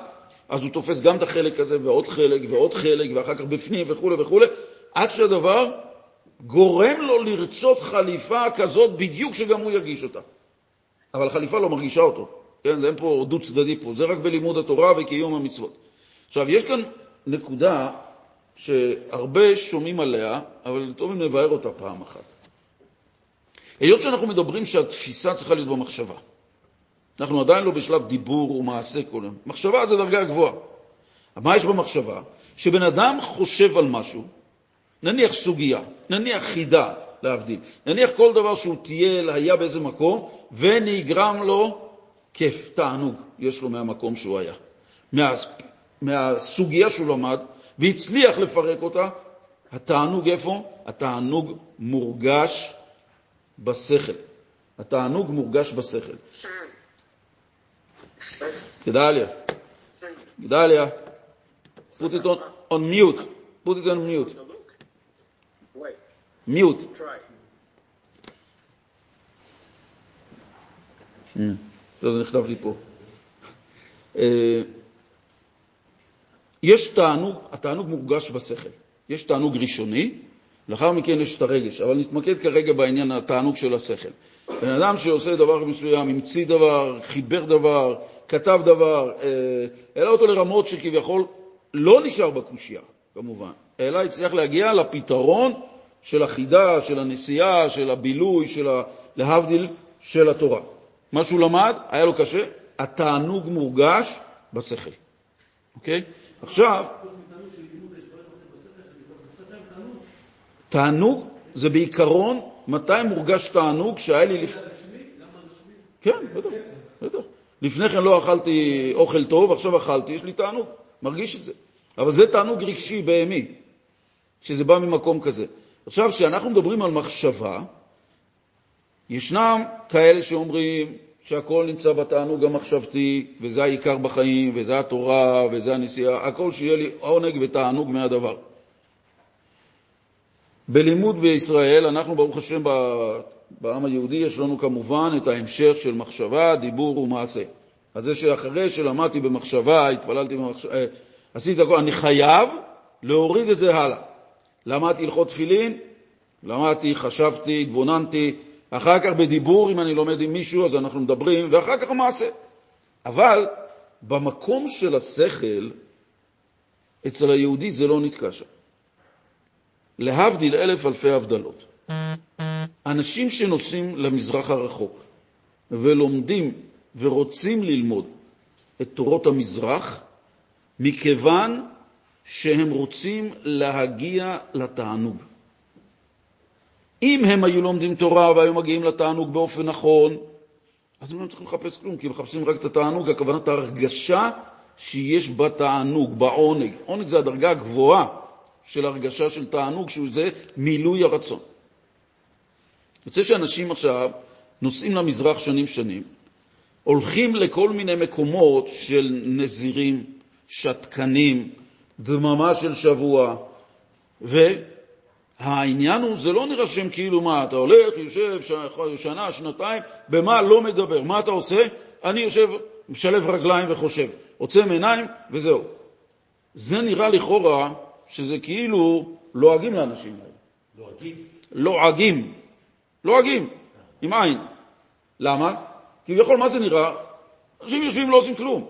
אז הוא תופס גם את החלק הזה, ועוד חלק, ועוד חלק, ואחר כך בפנים וכו' וכו', עד שהדבר גורם לו לרצות חליפה כזאת בדיוק שגם הוא יגיש אותה. אבל החליפה לא מרגישה אותו. כן, זה אין פה דו צדדי פה. זה רק בלימוד התורה וקיום המצוות. עכשיו, יש כאן נקודה שהרבה שומעים עליה, אבל טוב אם נבהר אותה פעם אחת. היות שאנחנו מדברים שהתפיסה צריכה להיות במחשבה. אנחנו עדיין לא בשלב דיבור ומעשה כולם. מחשבה זה דרגה גבוהה. מה יש במחשבה? שבן אדם חושב על משהו, נניח סוגיה, נניח חידה, להבדיל. נניח כל דבר שהוא תהיה, היה באיזה מקום, ונגרם לו כיף, תענוג, יש לו מהמקום שהוא היה. מה, מהסוגיה שהוא למד, והצליח לפרק אותה, התענוג איפה? התענוג מורגש בשכל. התענוג מורגש בשכל. גדליה. גדליה. put it on, on mute. put it on mute. mute. זה נכתב לי פה. יש תענוג, התענוג מורגש בשכל. יש תענוג ראשוני, לאחר מכן יש את הרגש, אבל נתמקד כרגע בעניין התענוג של השכל. בן אדם שעושה דבר מסוים, המציא דבר, חיבר דבר, כתב דבר, אלא אותו לרמות שכביכול לא נשאר בקושיה, כמובן, אלא הצליח להגיע לפתרון של החידה, של הנסיעה, של הבילוי, של ה... להבדיל של התורה. מה שהוא למד, היה לו קשה, התענוג מורגש בשכל. אוקיי? עכשיו, תענוג זה בעיקרון, מתי מורגש תענוג שהיה לי לפני... כן, בטח, בטח. לפני כן לא אכלתי אוכל טוב, עכשיו אכלתי, יש לי תענוג, מרגיש את זה. אבל זה תענוג רגשי בהמי, שזה בא ממקום כזה. עכשיו, כשאנחנו מדברים על מחשבה, ישנם כאלה שאומרים שהכל נמצא בתענוג המחשבתי, וזה העיקר בחיים, וזה התורה, וזה הנסיעה, הכל שיהיה לי עונג ותענוג מהדבר. בלימוד בישראל, אנחנו ברוך השם בעם היהודי, יש לנו כמובן את ההמשך של מחשבה, דיבור ומעשה. אז זה שאחרי שלמדתי במחשבה, התפללתי במחשבה, עשיתי הכל, אני חייב להוריד את זה הלאה. למדתי הלכות תפילין, למדתי, חשבתי, התבוננתי, אחר כך בדיבור, אם אני לומד עם מישהו, אז אנחנו מדברים, ואחר כך המעשה. אבל במקום של השכל, אצל היהודי זה לא נתקשה. להבדיל אלף אלפי הבדלות. אנשים שנוסעים למזרח הרחוק, ולומדים ורוצים ללמוד את תורות המזרח, מכיוון שהם רוצים להגיע לתענוג. אם הם היו לומדים תורה והיו מגיעים לתענוג באופן נכון, אז הם לא צריכים לחפש כלום, כי הם מחפשים רק את התענוג, הכוונה את ההרגשה שיש בתענוג, בעונג. עונג זה הדרגה הגבוהה של הרגשה של תענוג, שזה מילוי הרצון. יוצא שאנשים עכשיו נוסעים למזרח שנים שנים, הולכים לכל מיני מקומות של נזירים, שתקנים, דממה של שבוע, ו... העניין הוא, זה לא נראה שם כאילו מה, אתה הולך, יושב שנה, שנתיים, במה לא מדבר, מה אתה עושה? אני יושב, משלב רגליים וחושב, עוצם עיניים וזהו. זה נראה לכאורה שזה כאילו לועגים לאנשים האלה. לועגים? לועגים. לועגים, עם עין. למה? כי יכול, מה זה נראה? אנשים יושבים לא עושים כלום.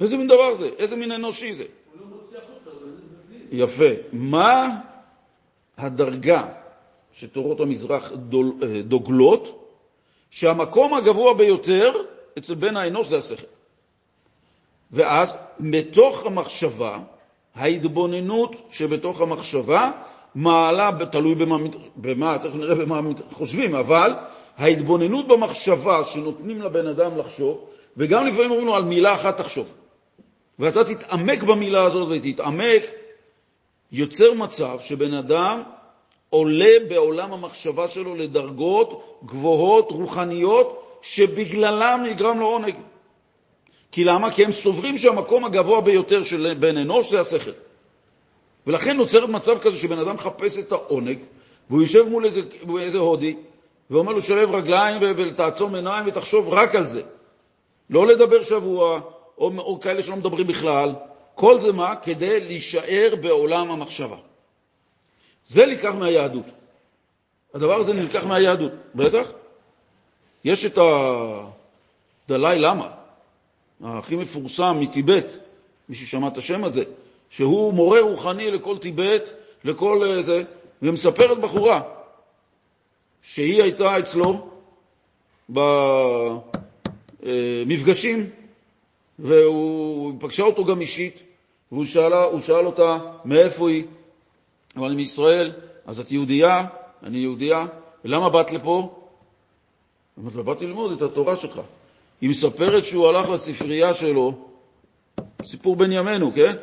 איזה מין דבר זה? איזה מין אנושי זה? הוא לא מוציא החוצה, אבל איזה מבנים. יפה. מה... הדרגה שתורות המזרח דוגלות, שהמקום הגבוה ביותר אצל בן האנוש זה השכל. ואז מתוך המחשבה, ההתבוננות שבתוך המחשבה, מעלה, תלוי במה, במה, תכף נראה במה חושבים, אבל ההתבוננות במחשבה שנותנים לבן אדם לחשוב, וגם לפעמים אומרים לו על מילה אחת תחשוב. ואתה תתעמק במילה הזאת ותתעמק, יוצר מצב שבן אדם עולה בעולם המחשבה שלו לדרגות גבוהות, רוחניות, שבגללם נגרם לו עונג. כי למה? כי הם סוברים שהמקום הגבוה ביותר של בן אנוש זה השכל. ולכן נוצר מצב כזה שבן אדם חפש את העונג, והוא יושב מול איזה, איזה הודי, ואומר לו שלב רגליים ותעצום עיניים ותחשוב רק על זה. לא לדבר שבוע, או, או כאלה שלא מדברים בכלל, כל זה מה? כדי להישאר בעולם המחשבה. זה לקח מהיהדות. הדבר הזה נלקח מהיהדות. בטח? יש את הדלאי למה, הכי מפורסם מטיבט, מי ששמע את השם הזה, שהוא מורה רוחני לכל טיבט, לכל זה, ומספר את בחורה, שהיא הייתה אצלו במפגשים, והוא פגשה אותו גם אישית, והוא שאלה, הוא שאל אותה, מאיפה היא? אבל אני מישראל, אז את יהודייה, אני יהודייה, ולמה באת לפה? אמרת לה, באתי ללמוד את התורה שלך. היא מספרת שהוא הלך לספרייה שלו, סיפור בן ימינו, כן?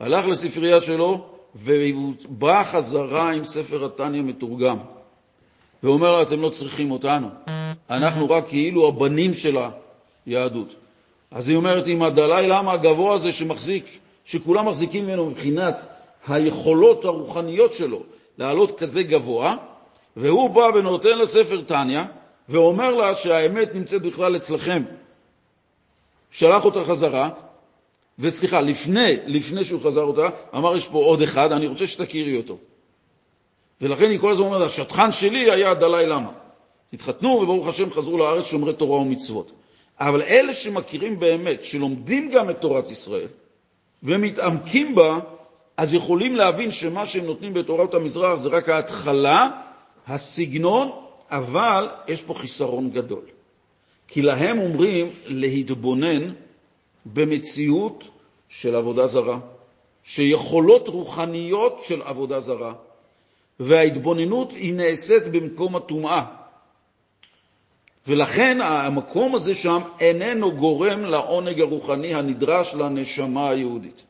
הלך לספרייה שלו, והוא בא חזרה עם ספר התניא מתורגם, ואומר לה, אתם לא צריכים אותנו, אנחנו רק כאילו הבנים של היהדות. אז היא אומרת, אם הדלאי למה הגבוה הזה שמחזיק, שכולם מחזיקים ממנו מבחינת היכולות הרוחניות שלו לעלות כזה גבוה, והוא בא ונותן לספר תניא, ואומר לה שהאמת נמצאת בכלל אצלכם. שלח אותה חזרה, וסליחה, לפני, לפני שהוא חזר אותה, אמר, יש פה עוד אחד, אני רוצה שתכירי אותו. ולכן היא כל הזו אומרת, השטחן שלי היה הדלאי למה. התחתנו וברוך השם חזרו לארץ שומרי תורה ומצוות. אבל אלה שמכירים באמת, שלומדים גם את תורת ישראל, ומתעמקים בה, אז יכולים להבין שמה שהם נותנים בתורת המזרח זה רק ההתחלה, הסגנון, אבל יש פה חיסרון גדול. כי להם אומרים להתבונן במציאות של עבודה זרה, שיכולות רוחניות של עבודה זרה, וההתבוננות היא נעשית במקום התומעה. ולכן המקום הזה שם איננו גורם לעונג הרוחני הנדרש לנשמה היהודית.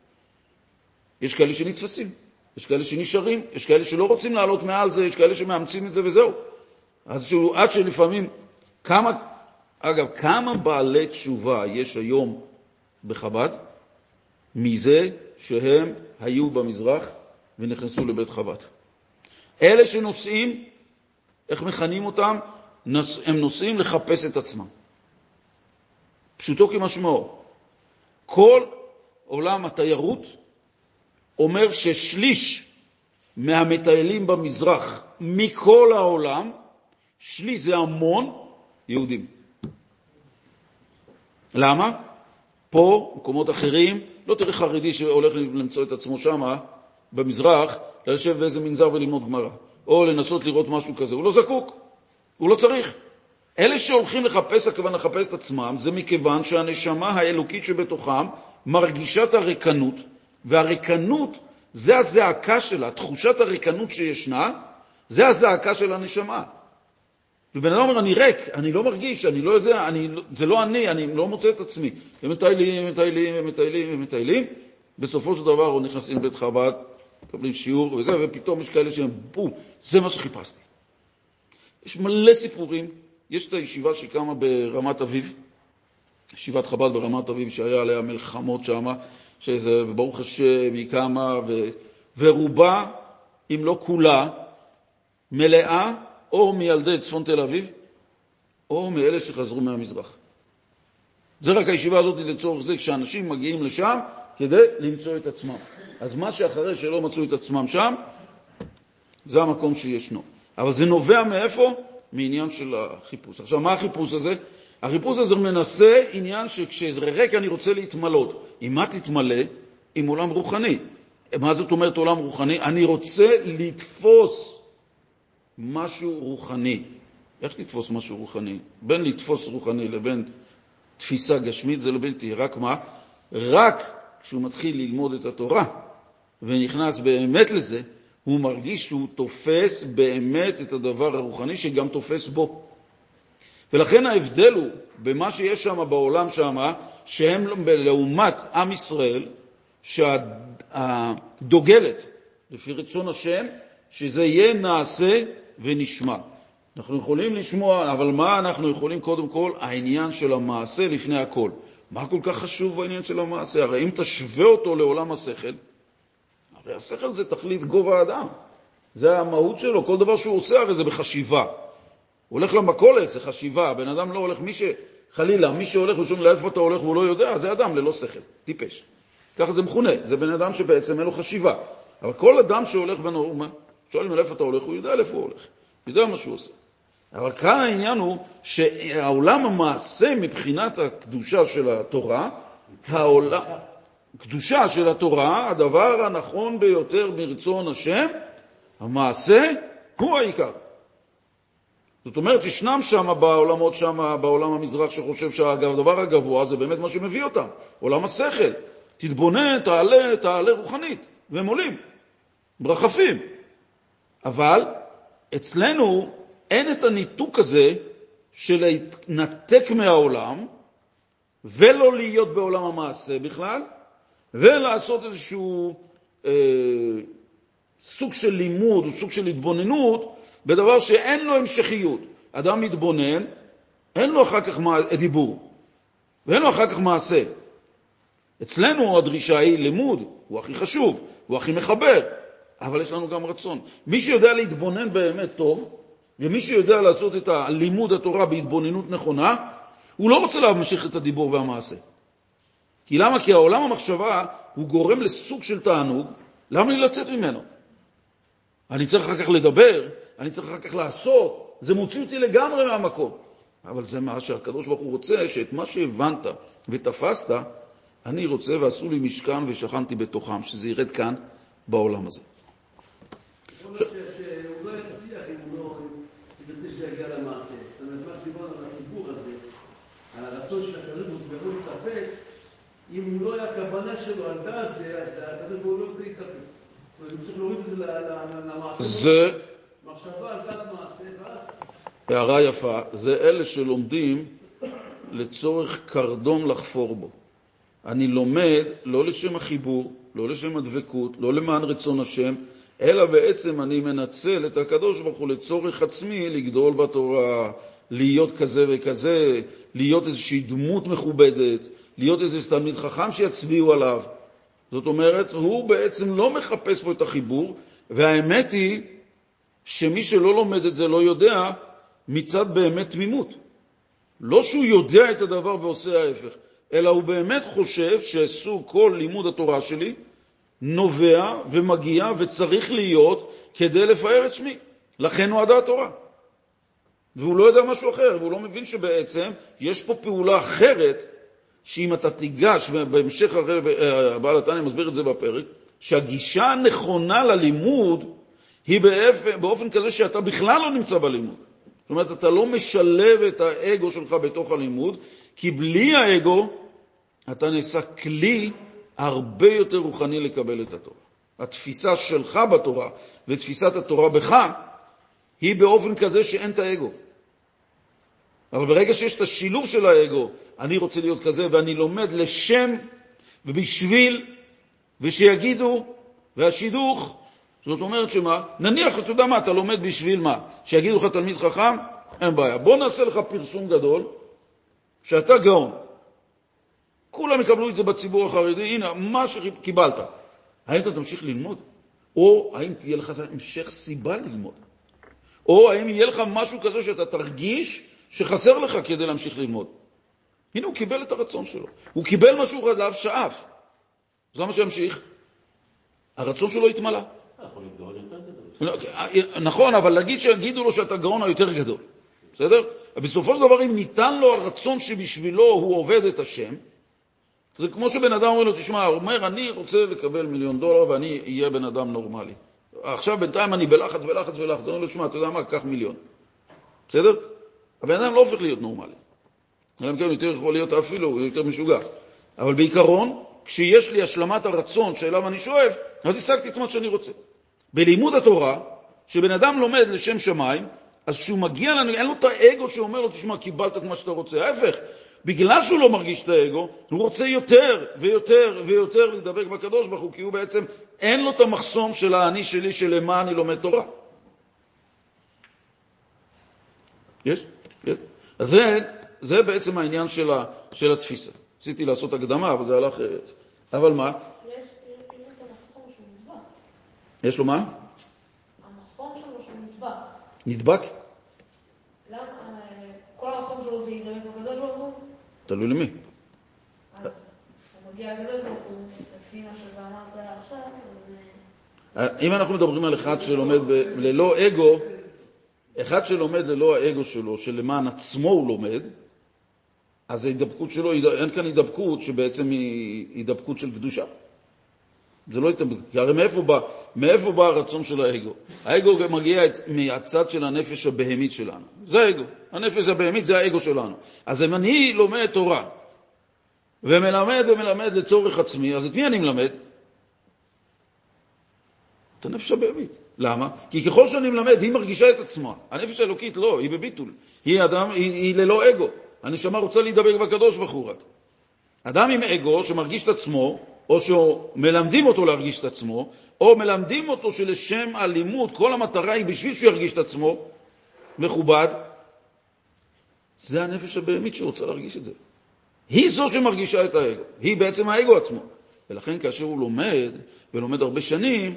יש כאלה שנתפסים, יש כאלה שנשארים, יש כאלה שלא רוצים לעלות מעל זה, יש כאלה שמאמצים את זה וזהו. עד שלפעמים כמה, אגב, כמה בעלי תשובה יש היום בחב"ד מזה שהם היו במזרח ונכנסו לבית חב"ד. אלה שנוסעים, איך מכנים אותם? הם נוסעים לחפש את עצמם. פשוטו כמשמעו. כל עולם התיירות אומר ששליש מהמטיילים במזרח מכל העולם, שליש זה המון יהודים. למה? פה, מקומות אחרים, לא תראה חרדי שהולך למצוא את עצמו שמה, במזרח, ללשב באיזה מנזר וללמוד גמרא, או לנסות לראות משהו כזה. הוא לא זקוק, הוא לא צריך. אלה שהולכים לחפש, הכוון לחפש את עצמם, זה מכיוון שהנשמה האלוקית שבתוכם מרגישה את הריקנות, והריקנות זה הזעקה שלה, תחושת הריקנות שישנה, זה הזעקה של הנשמה. ובן אדם אומר, אני ריק, אני לא מרגיש, אני לא יודע, אני, זה לא אני, אני לא מוצא את עצמי. הם מטיילים, מטיילים, מטיילים, מטיילים. בסופו של דבר הוא נכנסים לבית חב"ד, מקבלים שיעור וזה, ופתאום יש כאלה שהם, בום, זה מה שחיפשתי. יש מלא סיפורים. יש את הישיבה שקמה ברמת אביב, ישיבת חב"ד ברמת אביב, שהיה עליה מלחמות שם, שזה ברוך השם, היא קמה, ו... ורובה, אם לא כולה, מלאה, או מילדי צפון תל אביב, או מאלה שחזרו מהמזרח. זה רק הישיבה הזאת לצורך זה, כשאנשים מגיעים לשם כדי למצוא את עצמם. אז מה שאחרי שלא מצאו את עצמם שם, זה המקום שישנו. אבל זה נובע מאיפה? מעניין של החיפוש. עכשיו, מה החיפוש הזה? החיפוש הזה מנסה עניין שכשרק אני רוצה להתמלות. אם מה תתמלא? עם עולם רוחני. מה זאת אומרת עולם רוחני? אני רוצה לתפוס משהו רוחני. איך לתפוס משהו רוחני? בין לתפוס רוחני לבין תפיסה גשמית, זה לא בלתי. רק מה? רק כשהוא מתחיל ללמוד את התורה ונכנס באמת לזה, הוא מרגיש שהוא תופס באמת את הדבר הרוחני שגם תופס בו. ולכן ההבדל הוא במה שיש שם בעולם שם, שהם לעומת עם ישראל, שהדוגלת לפי רצון השם, שזה יהיה נעשה ונשמע. אנחנו יכולים לשמוע, אבל מה אנחנו יכולים? קודם כל, העניין של המעשה לפני הכל. מה כל כך חשוב בעניין של המעשה? הרי אם תשווה אותו לעולם השכל, הרי השכל זה תכלית גובה האדם. זה המהות שלו. כל דבר שהוא עושה הרי זה בחשיבה. הוא הולך למכולת, זה חשיבה. הבן אדם לא הולך, מי שחלילה, מי שהולך ושום לאיפה אתה הולך והוא לא יודע, זה אדם ללא שכל, טיפש. ככה זה מכונה. זה בן אדם שבעצם אין לו חשיבה. אבל כל אדם שהולך בנורמה, שואלים לאיפה אתה הולך, הוא יודע לאיפה הוא הולך. יודע מה שהוא עושה. אבל כאן העניין הוא שהעולם המעשה מבחינת הקדושה של התורה, העולם, קדושה של התורה, הדבר הנכון ביותר ברצון השם, המעשה הוא העיקר. זאת אומרת, ישנם שם בעולמות שם, בעולם המזרח שחושב שהדבר הגבוה זה באמת מה שמביא אותם. עולם השכל, תתבונן, תעלה, תעלה רוחנית, והם עולים, ברחפים. אבל אצלנו אין את הניתוק הזה של להתנתק מהעולם ולא להיות בעולם המעשה בכלל, ולעשות איזשהו אה, סוג של לימוד או סוג של התבוננות בדבר שאין לו המשכיות. אדם מתבונן, אין לו אחר כך דיבור, ואין לו אחר כך מעשה. אצלנו הדרישה היא לימוד, הוא הכי חשוב, הוא הכי מחבר, אבל יש לנו גם רצון. מי שיודע להתבונן באמת טוב, ומי שיודע לעשות את לימוד התורה בהתבוננות נכונה, הוא לא רוצה להמשיך את הדיבור והמעשה. כי למה? כי העולם המחשבה הוא גורם לסוג של תענוג, למה לי לצאת ממנו? אני צריך אחר כך לדבר, אני צריך אחר כך לעשות, זה מוציא אותי לגמרי מהמקום. אבל זה מה שהקדוש ברוך הוא רוצה, שאת מה שהבנת ותפסת, אני רוצה ועשו לי משכן ושכנתי בתוכם, שזה ירד כאן בעולם הזה. כל מה שהוא לא יצליח אם הוא לא אוכל, אני רוצה שיגיע למעשה. זאת אומרת, מה שדיבר על החיבור הזה, אם לא היה הכוונה שלו על דעת זה, אז הקדוש ברוך הוא לא רוצה להתאפס. אני צריך להוריד את זה למעשה. זה... מחשבה על דעת מעשה, ואז... הערה יפה, זה אלה שלומדים לצורך קרדום לחפור בו. אני לומד לא לשם החיבור, לא לשם הדבקות, לא למען רצון השם, אלא בעצם אני מנצל את הקדוש ברוך הוא לצורך עצמי לגדול בתורה, להיות כזה וכזה, להיות איזושהי דמות מכובדת, להיות איזשהו תלמיד חכם שיצביעו עליו. זאת אומרת, הוא בעצם לא מחפש פה את החיבור, והאמת היא שמי שלא לומד את זה לא יודע מצד באמת תמימות. לא שהוא יודע את הדבר ועושה ההפך, אלא הוא באמת חושב שעשו כל לימוד התורה שלי, נובע ומגיע וצריך להיות כדי לפאר את שמי. לכן נועדה התורה. והוא לא יודע משהו אחר, והוא לא מבין שבעצם יש פה פעולה אחרת, שאם אתה תיגש, בהמשך הרי בעל התניא מסביר את זה בפרק, שהגישה הנכונה ללימוד היא באופן, באופן כזה שאתה בכלל לא נמצא בלימוד. זאת אומרת, אתה לא משלב את האגו שלך בתוך הלימוד, כי בלי האגו אתה נעשה כלי הרבה יותר רוחני לקבל את התורה. התפיסה שלך בתורה ותפיסת התורה בך היא באופן כזה שאין את האגו. אבל ברגע שיש את השילוב של האגו, אני רוצה להיות כזה ואני לומד לשם ובשביל ושיגידו והשידוך, זאת אומרת שמה? נניח, אתה יודע מה, אתה לומד בשביל מה? שיגידו לך תלמיד חכם? אין בעיה. בוא נעשה לך פרסום גדול שאתה גאון. כולם יקבלו את זה בציבור החרדי, הנה, מה שקיבלת. האם אתה תמשיך ללמוד? או האם תהיה לך המשך סיבה ללמוד? או האם יהיה לך משהו כזה שאתה תרגיש שחסר לך כדי להמשיך ללמוד? הנה, הוא קיבל את הרצון שלו. הוא קיבל משהו עליו שאף. אז למה שימשיך? הרצון שלו התמלא. יכולים גאון יותר גדול. נכון, אבל להגיד שיגידו לו שאתה גאון היותר גדול. בסדר? בסופו של דבר, אם ניתן לו הרצון שבשבילו הוא עובד את השם, זה כמו שבן אדם אומר לו, תשמע, הוא אומר, אני רוצה לקבל מיליון דולר ואני אהיה בן אדם נורמלי. עכשיו בינתיים אני בלחץ, בלחץ, בלחץ. אני אומר לו, תשמע, אתה יודע מה, קח מיליון. בסדר? הבן אדם לא הופך להיות נורמלי. אדם כן יותר יכול להיות אפילו, יותר משוגע. אבל בעיקרון, כשיש לי השלמת הרצון שאליו אני שואף, אז השגתי את מה שאני רוצה. בלימוד התורה, שבן אדם לומד לשם שמיים, אז כשהוא מגיע לנו, אין לו את האגו שאומר לו, תשמע, קיבלת את מה שאתה רוצה. ההפך, בגלל שהוא לא מרגיש את האגו, הוא רוצה יותר ויותר ויותר לדבק בקדוש ברוך הוא, כי הוא בעצם אין לו את המחסום של האני שלי, של מה אני לומד תורה. יש? יש. אז זה, זה בעצם העניין של, ה, של התפיסה. רציתי לעשות הקדמה, אבל זה הלך... אבל מה? יש לו את המחסום שהוא נדבק. יש לו מה? המחסום שלו שהוא נדבק. נדבק? למה? כל הרצון שלו זה ילמד בקדוש ברוך הוא? תלוי למי. אז כשמגיע הקדוש ברוך הוא, לפי מה שזה אמרת עכשיו, אם אנחנו מדברים על אחד שלומד ללא אגו, אחד שלומד ללא האגו שלו, שלמען עצמו הוא לומד, אז ההידבקות שלו, אין כאן הידבקות שבעצם היא הידבקות של קדושה. זה לא הידבקות. הרי מאיפה בא, מאיפה בא הרצון של האגו? האגו מגיע מהצד של הנפש הבהמית שלנו. זה האגו. הנפש הבהמית זה האגו שלנו. אז אם אני לומד תורה, ומלמד ומלמד לצורך עצמי, אז את מי אני מלמד? את הנפש הבהמית. למה? כי ככל שאני מלמד, היא מרגישה את עצמה. הנפש האלוקית לא, היא בביטול. היא, אדם, היא, היא ללא אגו. הנשמה רוצה להידבק בקדוש ברוך הוא רק. אדם עם אגו שמרגיש את עצמו, או שמלמדים אותו להרגיש את עצמו, או מלמדים אותו שלשם הלימוד, כל המטרה היא בשביל שהוא ירגיש את עצמו, מכובד, זה הנפש הבהמית שרוצה להרגיש את זה. היא זו שמרגישה את האגו. היא בעצם האגו עצמו. ולכן כאשר הוא לומד, ולומד הרבה שנים,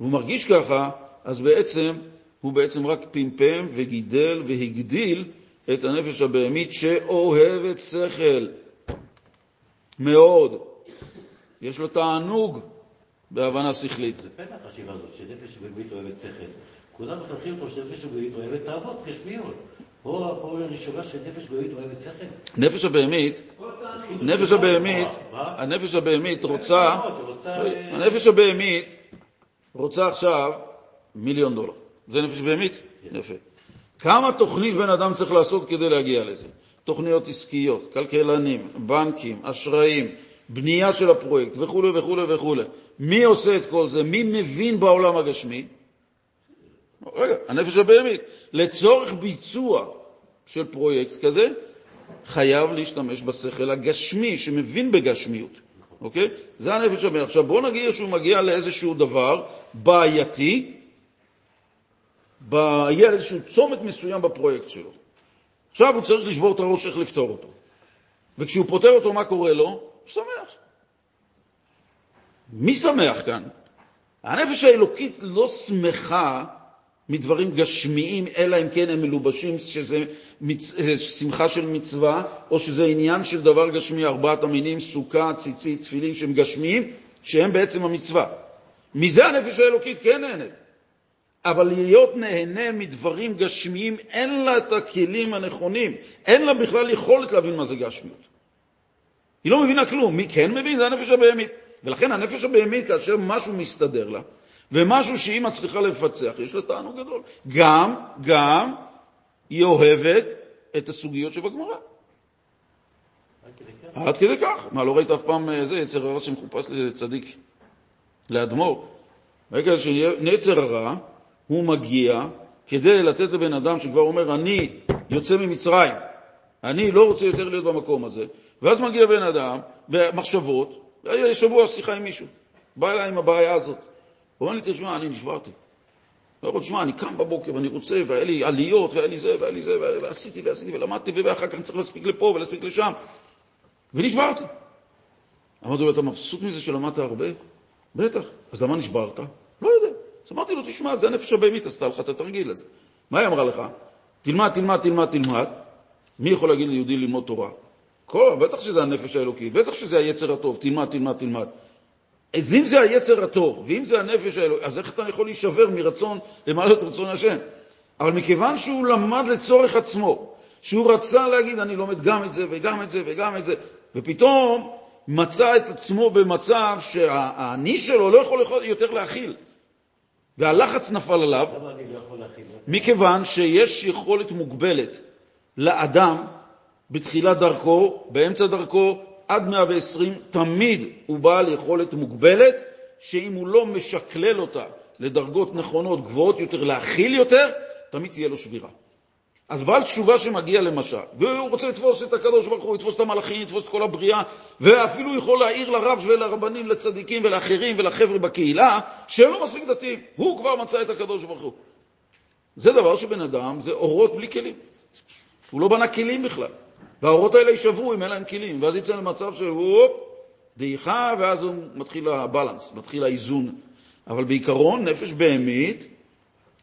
והוא מרגיש ככה, אז בעצם הוא בעצם רק פמפם וגידל והגדיל את הנפש הבהמית שאוהבת שכל מאוד. יש לו תענוג בהבנה שכלית. זה פן החשיבה הזאת, שנפש הבהמית אוהבת שכל. כולם מחנכים אותו שנפש הבהמית אוהבת תאוות גשמיות. פה, פה אני שומע שנפש הבהמית אוהבת שכל. נפש הבהמית, נפש הבהמית, הנפש הבהמית רוצה, הנפש הבהמית רוצה עכשיו מיליון דולר. זה נפש הבהמית? יפה. כמה תוכנית בן אדם צריך לעשות כדי להגיע לזה? תוכניות עסקיות, כלכלנים, בנקים, אשראים, בנייה של הפרויקט וכו' וכו' וכו'. מי עושה את כל זה? מי מבין בעולם הגשמי? רגע, הנפש הבהמית. לצורך ביצוע של פרויקט כזה, חייב להשתמש בשכל הגשמי, שמבין בגשמיות. אוקיי? זה הנפש הבהמית. עכשיו בוא נגיע שהוא מגיע לאיזשהו דבר בעייתי, יהיה איזשהו צומת מסוים בפרויקט שלו. עכשיו הוא צריך לשבור את הראש איך לפתור אותו. וכשהוא פותר אותו, מה קורה לו? הוא שמח. מי שמח כאן? הנפש האלוקית לא שמחה מדברים גשמיים, אלא אם כן הם מלובשים שזה מצ... שמחה של מצווה, או שזה עניין של דבר גשמי, ארבעת המינים, סוכה, ציצית, תפילין, שהם גשמיים, שהם בעצם המצווה. מזה הנפש האלוקית כן נהנית. אבל להיות נהנה מדברים גשמיים, אין לה את הכלים הנכונים, אין לה בכלל יכולת להבין מה זה גשמיות. היא לא מבינה כלום. מי כן מבין? זה הנפש הבהמית. ולכן הנפש הבהמית, כאשר משהו מסתדר לה, ומשהו שהיא מצליחה לפצח, יש לה תענוג גדול. גם, גם, היא אוהבת את הסוגיות שבגמרא. עד כדי כך. מה, לא ראית אף פעם זה, יצר הרע שמחופש לצדיק, לאדמו"ר. בגלל שיצר הרע, הוא מגיע כדי לתת לבן אדם שכבר אומר, אני יוצא ממצרים, אני לא רוצה יותר להיות במקום הזה. ואז מגיע בן אדם, במחשבות, היה שבוע שיחה עם מישהו, בא אליי עם הבעיה הזאת. הוא אומר לי, תשמע, אני נשברתי. הוא אומר, תשמע, אני קם בבוקר, אני רוצה, והיה לי עליות, והיה לי זה, והיה לי זה, ועשיתי, ועשיתי, ולמדתי, ואחר כך אני צריך להספיק לפה ולהספיק לשם. ונשברתי. אמרתי לו, אתה מבסוט מזה שלמדת הרבה? בטח. אז למה נשברת? לא יודע. אז אמרתי לו, תשמע, זה הנפש הבהמית, עשתה לך את התרגיל הזה. מה היא אמרה לך? תלמד, תלמד, תלמד, תלמד. מי יכול להגיד ליהודי ללמוד תורה? כל, בטח שזה הנפש האלוקית, בטח שזה היצר הטוב, תלמד, תלמד, תלמד. אז אם זה היצר הטוב, ואם זה הנפש האלוקית, אז איך אתה יכול להישבר מרצון, למעלה את רצון השם? אבל מכיוון שהוא למד לצורך עצמו, שהוא רצה להגיד, אני לומד גם את זה, וגם את זה, וגם את זה, ופתאום מצא את עצמו במצב שהאני שלו לא יכול יותר להכיל. והלחץ נפל עליו, מכיוון שיש יכולת מוגבלת לאדם בתחילת דרכו, באמצע דרכו, עד מאה ועשרים, תמיד הוא בעל יכולת מוגבלת, שאם הוא לא משקלל אותה לדרגות נכונות, גבוהות יותר, להכיל יותר, תמיד תהיה לו שבירה. אז בעל תשובה שמגיע למשל, והוא רוצה לתפוס את הקדוש ברוך הוא, לתפוס את המלאכים, לתפוס את כל הבריאה, ואפילו יכול להעיר לרב ולרבנים, לצדיקים ולאחרים ולחבר'ה בקהילה, שהם לא מספיק דתיים. הוא כבר מצא את הקדוש ברוך הוא. זה דבר שבן אדם, זה אורות בלי כלים. הוא לא בנה כלים בכלל. והאורות האלה יישברו אם אין להם כלים. ואז יצא למצב של הופ, דעיכה, ואז הוא מתחיל הבלנס, מתחיל האיזון. אבל בעיקרון, נפש בהמית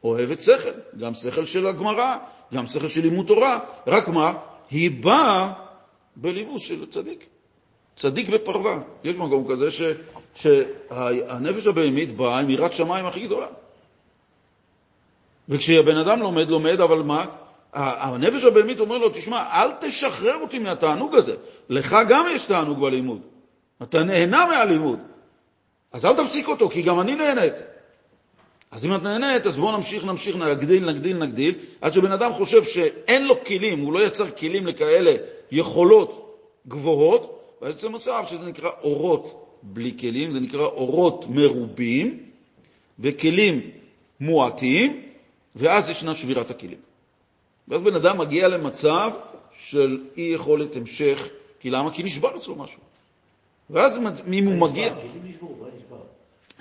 אוהבת שכל, גם שכל של הגמרא, גם שכל של לימוד תורה. רק מה? היא באה בליבוש של צדיק. צדיק בפרווה. יש מקום כזה ש, שהנפש הבהמית באה עם יראת שמיים הכי גדולה. וכשהבן אדם לומד, לומד, אבל מה? הנפש הבהמית אומר לו, תשמע, אל תשחרר אותי מהתענוג הזה. לך גם יש תענוג בלימוד. אתה נהנה מהלימוד. אז אל תפסיק אותו, כי גם אני נהנית. אז אם את נהנית, אז בואו נמשיך, נמשיך, נגדיל, נגדיל, נגדיל, עד שבן אדם חושב שאין לו כלים, הוא לא יצר כלים לכאלה יכולות גבוהות, ואז זה מצב שזה נקרא אורות בלי כלים, זה נקרא אורות מרובים, וכלים מועטים, ואז ישנה שבירת הכלים. ואז בן אדם מגיע למצב של אי יכולת המשך, כי למה? כי נשבר אצלו משהו. ואז אם הוא מגיע... הכלים נשברו, מה נשבר?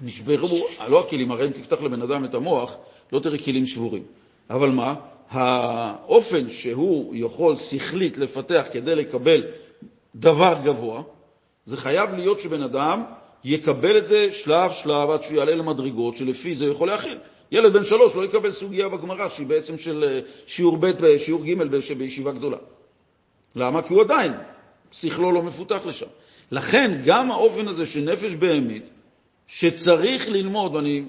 נשברו, לא הכלים, הרי אם תפתח לבן אדם את המוח, לא תראה כלים שבורים. אבל מה? האופן שהוא יכול שכלית לפתח כדי לקבל דבר גבוה, זה חייב להיות שבן אדם יקבל את זה שלב שלב עד שהוא יעלה למדרגות שלפי זה יכול להכיל. ילד בן שלוש לא יקבל סוגיה בגמרא שהיא בעצם של שיעור ב' שיעור ג' בישיבה גדולה. למה? כי הוא עדיין שכלו לא מפותח לשם. לכן גם האופן הזה שנפש בהמית, שצריך ללמוד, ואני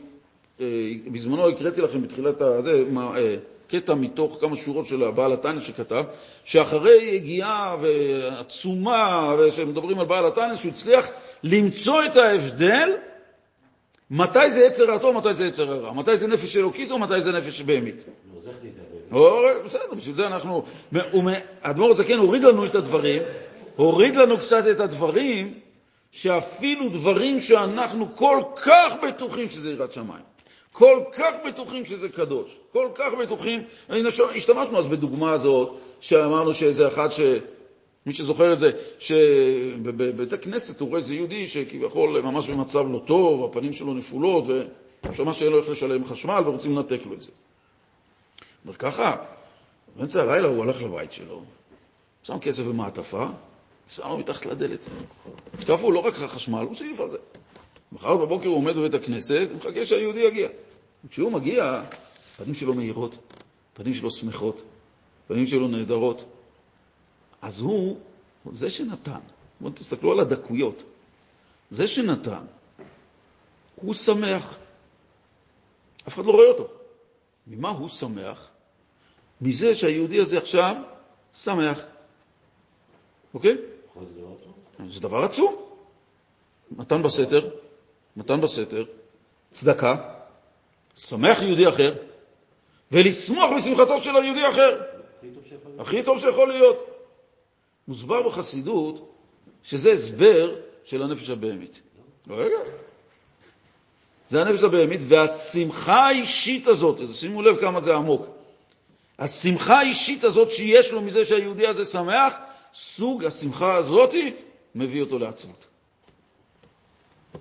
אה, בזמנו הקראתי לכם בתחילת הזה, מה, אה, קטע מתוך כמה שורות של בעל התניא שכתב, שאחרי הגיעה ועצומה, שמדברים על בעל התניא, שהוא הצליח למצוא את ההבדל, מתי זה יצר הטוב, מתי זה יצר הרע, מתי זה נפש אלוקית או מתי זה נפש בהמית. בסדר, בשביל זה אנחנו... האדמו"ר הזקן הוריד לנו את הדברים, הוריד לנו קצת את הדברים, שאפילו דברים שאנחנו כל כך בטוחים שזה יראת שמיים, כל כך בטוחים שזה קדוש, כל כך בטוחים, השתמשנו אז בדוגמה הזאת, שאמרנו שזה אחד ש... מי שזוכר את זה, שבבית הכנסת הוא רואה איזה יהודי שכביכול ממש במצב לא טוב, הפנים שלו נפולות, והוא שמע שאין לו איך לשלם חשמל ורוצים לנתק לו את זה. אומר ככה, באמצע הלילה הוא הלך לבית שלו, שם כסף במעטפה, שם לו מתחת לדלת. ככה הוא לא רק חשמל, הוא סעיף על זה. מחר בבוקר הוא עומד בבית הכנסת, הוא מחכה שהיהודי יגיע. כשהוא מגיע, הפנים שלו מהירות, הפנים שלו שמחות, הפנים שלו נהדרות. אז הוא, זה שנתן, בואו תסתכלו על הדקויות, זה שנתן, הוא שמח. אף אחד לא רואה אותו. ממה הוא שמח? מזה שהיהודי הזה עכשיו שמח. אוקיי? זה דבר עצום. מתן בסתר, מתן בסתר, צדקה, שמח יהודי אחר, ולשמוח בשמחתו של היהודי אחר. הכי טוב שיכול להיות. מוסבר בחסידות שזה הסבר של הנפש הבהמית. רגע. זה הנפש הבהמית, והשמחה האישית הזאת, אז שימו לב כמה זה עמוק. השמחה האישית הזאת שיש לו מזה שהיהודי הזה שמח, סוג השמחה הזאת מביא אותו לעצמות.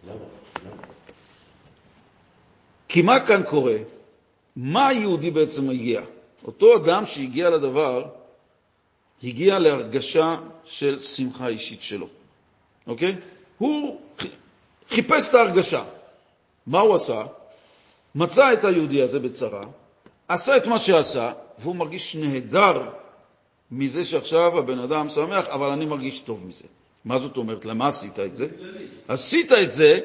למה? למה? כי מה כאן קורה? מה היהודי בעצם הגיע? אותו אדם שהגיע לדבר, הגיע להרגשה של שמחה אישית שלו. אוקיי? הוא חיפש את ההרגשה. מה הוא עשה? מצא את היהודי הזה בצרה, עשה את מה שעשה, והוא מרגיש נהדר מזה שעכשיו הבן אדם שמח, אבל אני מרגיש טוב מזה. מה זאת אומרת? למה עשית את זה? עשית את זה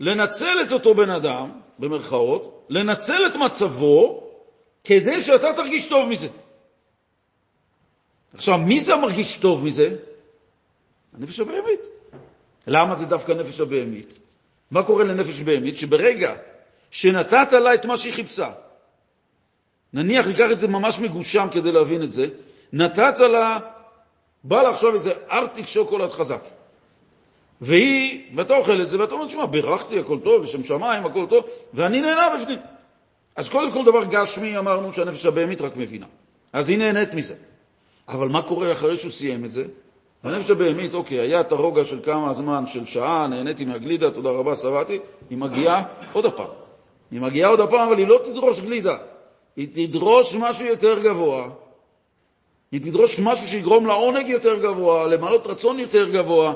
לנצל את אותו בן אדם, במרכאות, לנצל את מצבו, כדי שאתה תרגיש טוב מזה. עכשיו, מי זה מרגיש טוב מזה? הנפש הבהמית. למה זה דווקא נפש הבהמית? מה קורה לנפש בהמית? שברגע שנתת לה את מה שהיא חיפשה, נניח, ניקח את זה ממש מגושם כדי להבין את זה, נתת לה, בא לה עכשיו איזה ארטיק שוקולד חזק, והיא, ואתה אוכל את זה, ואתה אומרת, שמה, בירכתי, הכל טוב, בשם שמיים, הכל טוב, ואני נהנה בפנים. אז קודם כל דבר גשמי אמרנו שהנפש הבהמית רק מבינה. אז היא נהנית מזה. אבל מה קורה אחרי שהוא סיים את זה? הנפש הבהמית, אוקיי, היה את הרוגע של כמה זמן, של שעה, נהניתי מהגלידה, תודה רבה, סבתי, היא מגיעה עוד הפעם. היא מגיעה עוד הפעם, אבל היא לא תדרוש גלידה. היא תדרוש משהו יותר גבוה. היא תדרוש משהו שיגרום לעונג יותר גבוה, למלות רצון יותר גבוה.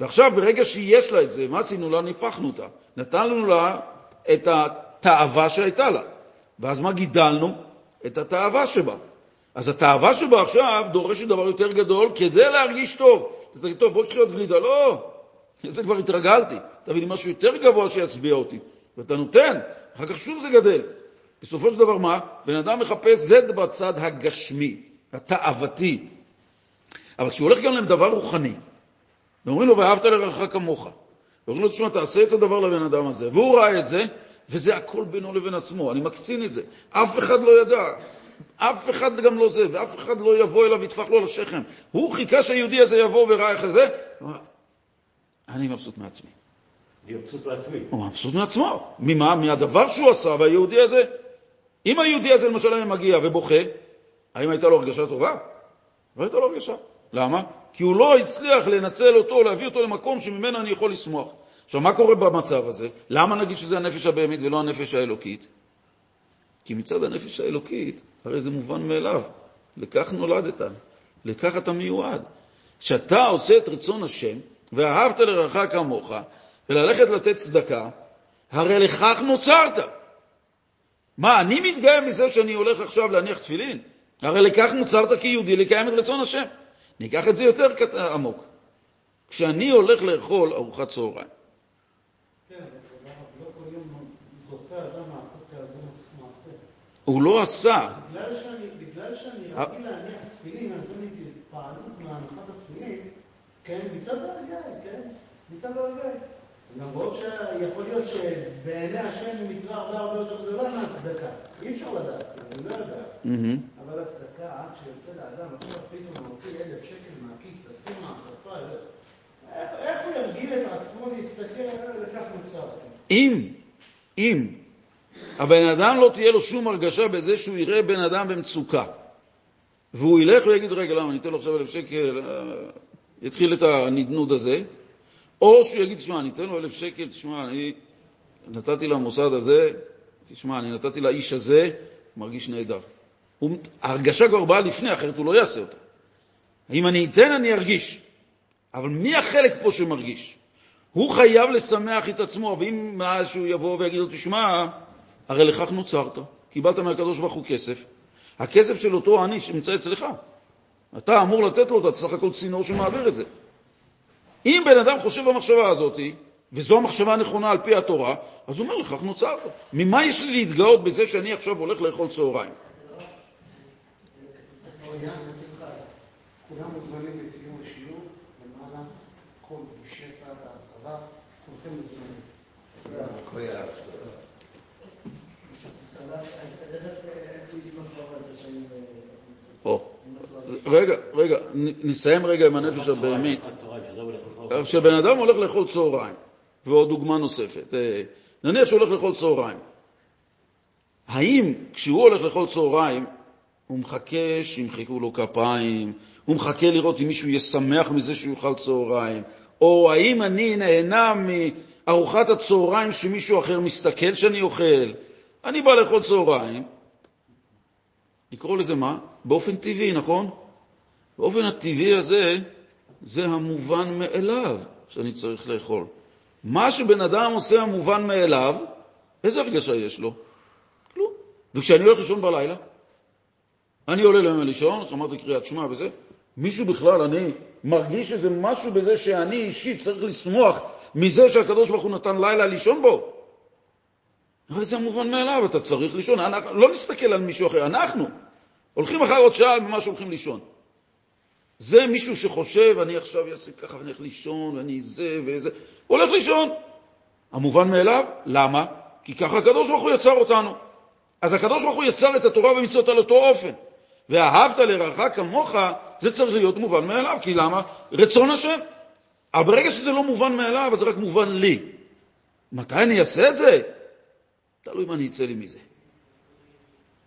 ועכשיו, ברגע שיש לה את זה, מה עשינו לה? ניפחנו אותה. נתנו לה את התאווה שהייתה לה. ואז מה גידלנו? את התאווה שבה. אז התאווה שבה עכשיו דורשת דבר יותר גדול כדי להרגיש טוב. אתה תגיד, טוב, בוא קחי עוד גלידה. לא, זה כבר התרגלתי. תביא לי משהו יותר גבוה שיצביע אותי. ואתה נותן, אחר כך שוב זה גדל. בסופו של דבר מה? בן אדם מחפש זה בצד הגשמי, התאוותי. אבל כשהוא הולך גם להם דבר רוחני, ואומרים לו, ואהבת לרעך כמוך. ואומרים לו, תשמע, תעשה את הדבר לבן אדם הזה. והוא ראה את זה, וזה הכל בינו לבין עצמו. אני מקצין את זה. אף אחד לא ידע. אף אחד גם לא זה, ואף אחד לא יבוא אליו ויטפח לו לשכם. הוא חיכה שהיהודי הזה יבוא וראה איך זה. אני מבסוט מעצמי. אני מבסוט מעצמי. הוא מבסוט מעצמו. ממה? מהדבר שהוא עשה, והיהודי הזה, אם היהודי הזה למשל היה מגיע ובוכה, האם הייתה לו הרגשה טובה? לא הייתה לו הרגשה. למה? כי הוא לא הצליח לנצל אותו, להביא אותו למקום שממנה אני יכול לשמוח. עכשיו, מה קורה במצב הזה? למה נגיד שזה הנפש הבהמית ולא הנפש האלוקית? כי מצד הנפש האלוקית, הרי זה מובן מאליו. לכך נולדת, לכך אתה מיועד. שאתה עושה את רצון השם, ואהבת לרעך כמוך, וללכת לתת צדקה, הרי לכך נוצרת. מה, אני מתגאה מזה שאני הולך עכשיו להניח תפילין? הרי לכך נוצרת כיהודי, לקיים את רצון השם. ניקח את זה יותר עמוק. כשאני הולך לאכול ארוחת צהריים. כן, לא כל יום זוכה אדם מעשה כזה מעשה. הוא לא עשה. בגלל שאני, בגלל שאני רגיל להניח תפילין, אז אני פעלות מהנחת התפילין, כן, מצד הרגל, כן, מצד הרגל. למרות שיכול להיות שבעיני השם מצווה הרבה הרבה יותר גדולה מהצדקה. אי אפשר לדעת, אני לא יודע. אבל הצדקה, עד שיוצא לאדם, עכשיו פתאום מוציא אלף שקל מהכיס, תשים מהחלפה, איך הוא ירגיל את עצמו להסתכל עליו לכך נוצרתי? אם, אם, הבן אדם לא תהיה לו שום הרגשה בזה שהוא יראה בן אדם במצוקה. והוא ילך ויגיד, רגע, למה, אני אתן לו עכשיו אלף שקל, יתחיל את הנדנוד הזה, או שהוא יגיד, תשמע, אני אתן לו אלף שקל, תשמע, אני נתתי למוסד הזה, תשמע, אני נתתי לאיש הזה, מרגיש נהדר. ההרגשה כבר באה לפני, אחרת הוא לא יעשה אותה. אם אני אתן, אני ארגיש. אבל מי החלק פה שמרגיש? הוא חייב לשמח את עצמו, ואם משהו יבוא ויגיד לו, תשמע, הרי לכך נוצרת, קיבלת מהקדוש ברוך הוא כסף, הכסף של אותו אני שמצא אצלך. אתה אמור לתת לו, אתה סך הכל צינור שמעביר את זה. אם בן אדם חושב במחשבה הזאת, וזו המחשבה הנכונה על פי התורה, אז הוא אומר לכך נוצרת. ממה יש לי להתגאות בזה שאני עכשיו הולך לאכול צהריים? כולם מוזמנים לסיום השיעור, למעלה, כל בשפע וההרחבה, כולכם מוזמנים. תודה. תודה. תודה. איך להסמך כבר על השנים? רגע, רגע, נסיים רגע עם הנפש הבהמית. כשבן אדם הולך לאכול צהריים, ועוד דוגמה נוספת, נניח שהוא הולך לאכול צהריים. האם כשהוא הולך לאכול צהריים, הוא מחכה שימחקו לו כפיים, הוא מחכה לראות אם מישהו ישמח מזה שיוכל צהריים, או האם אני נהנה מארוחת הצהריים שמישהו אחר מסתכל שאני אוכל. אני בא לאכול צהריים, נקרא לזה מה? באופן טבעי, נכון? באופן הטבעי הזה, זה המובן מאליו שאני צריך לאכול. מה שבן אדם עושה המובן מאליו, איזה הרגשה יש לו? כלום. וכשאני הולך לישון בלילה, אני עולה ליום לישון, אמרתי קריאת שמע וזה, מישהו בכלל, אני מרגיש שזה משהו בזה שאני אישית צריך לשמוח מזה שהקדוש ברוך הוא נתן לילה לישון בו. אבל זה מובן מאליו, אתה צריך לישון. אנחנו, לא נסתכל על מישהו אחר, אנחנו הולכים אחר עוד שעה ממה שהולכים לישון. זה מישהו שחושב, אני עכשיו אעשה ככה, אני הולך לישון, ואני זה וזה, הולך לישון. המובן מאליו, למה? כי ככה הקדוש ברוך הוא יצר אותנו. אז הקדוש ברוך הוא יצר את התורה ומצוות על אותו אופן. ואהבת לרעך כמוך, זה צריך להיות מובן מאליו, כי למה? רצון השם. אבל ברגע שזה לא מובן מאליו, אז זה רק מובן לי. מתי אני אעשה את זה? תלוי מה אני אצא לי מזה.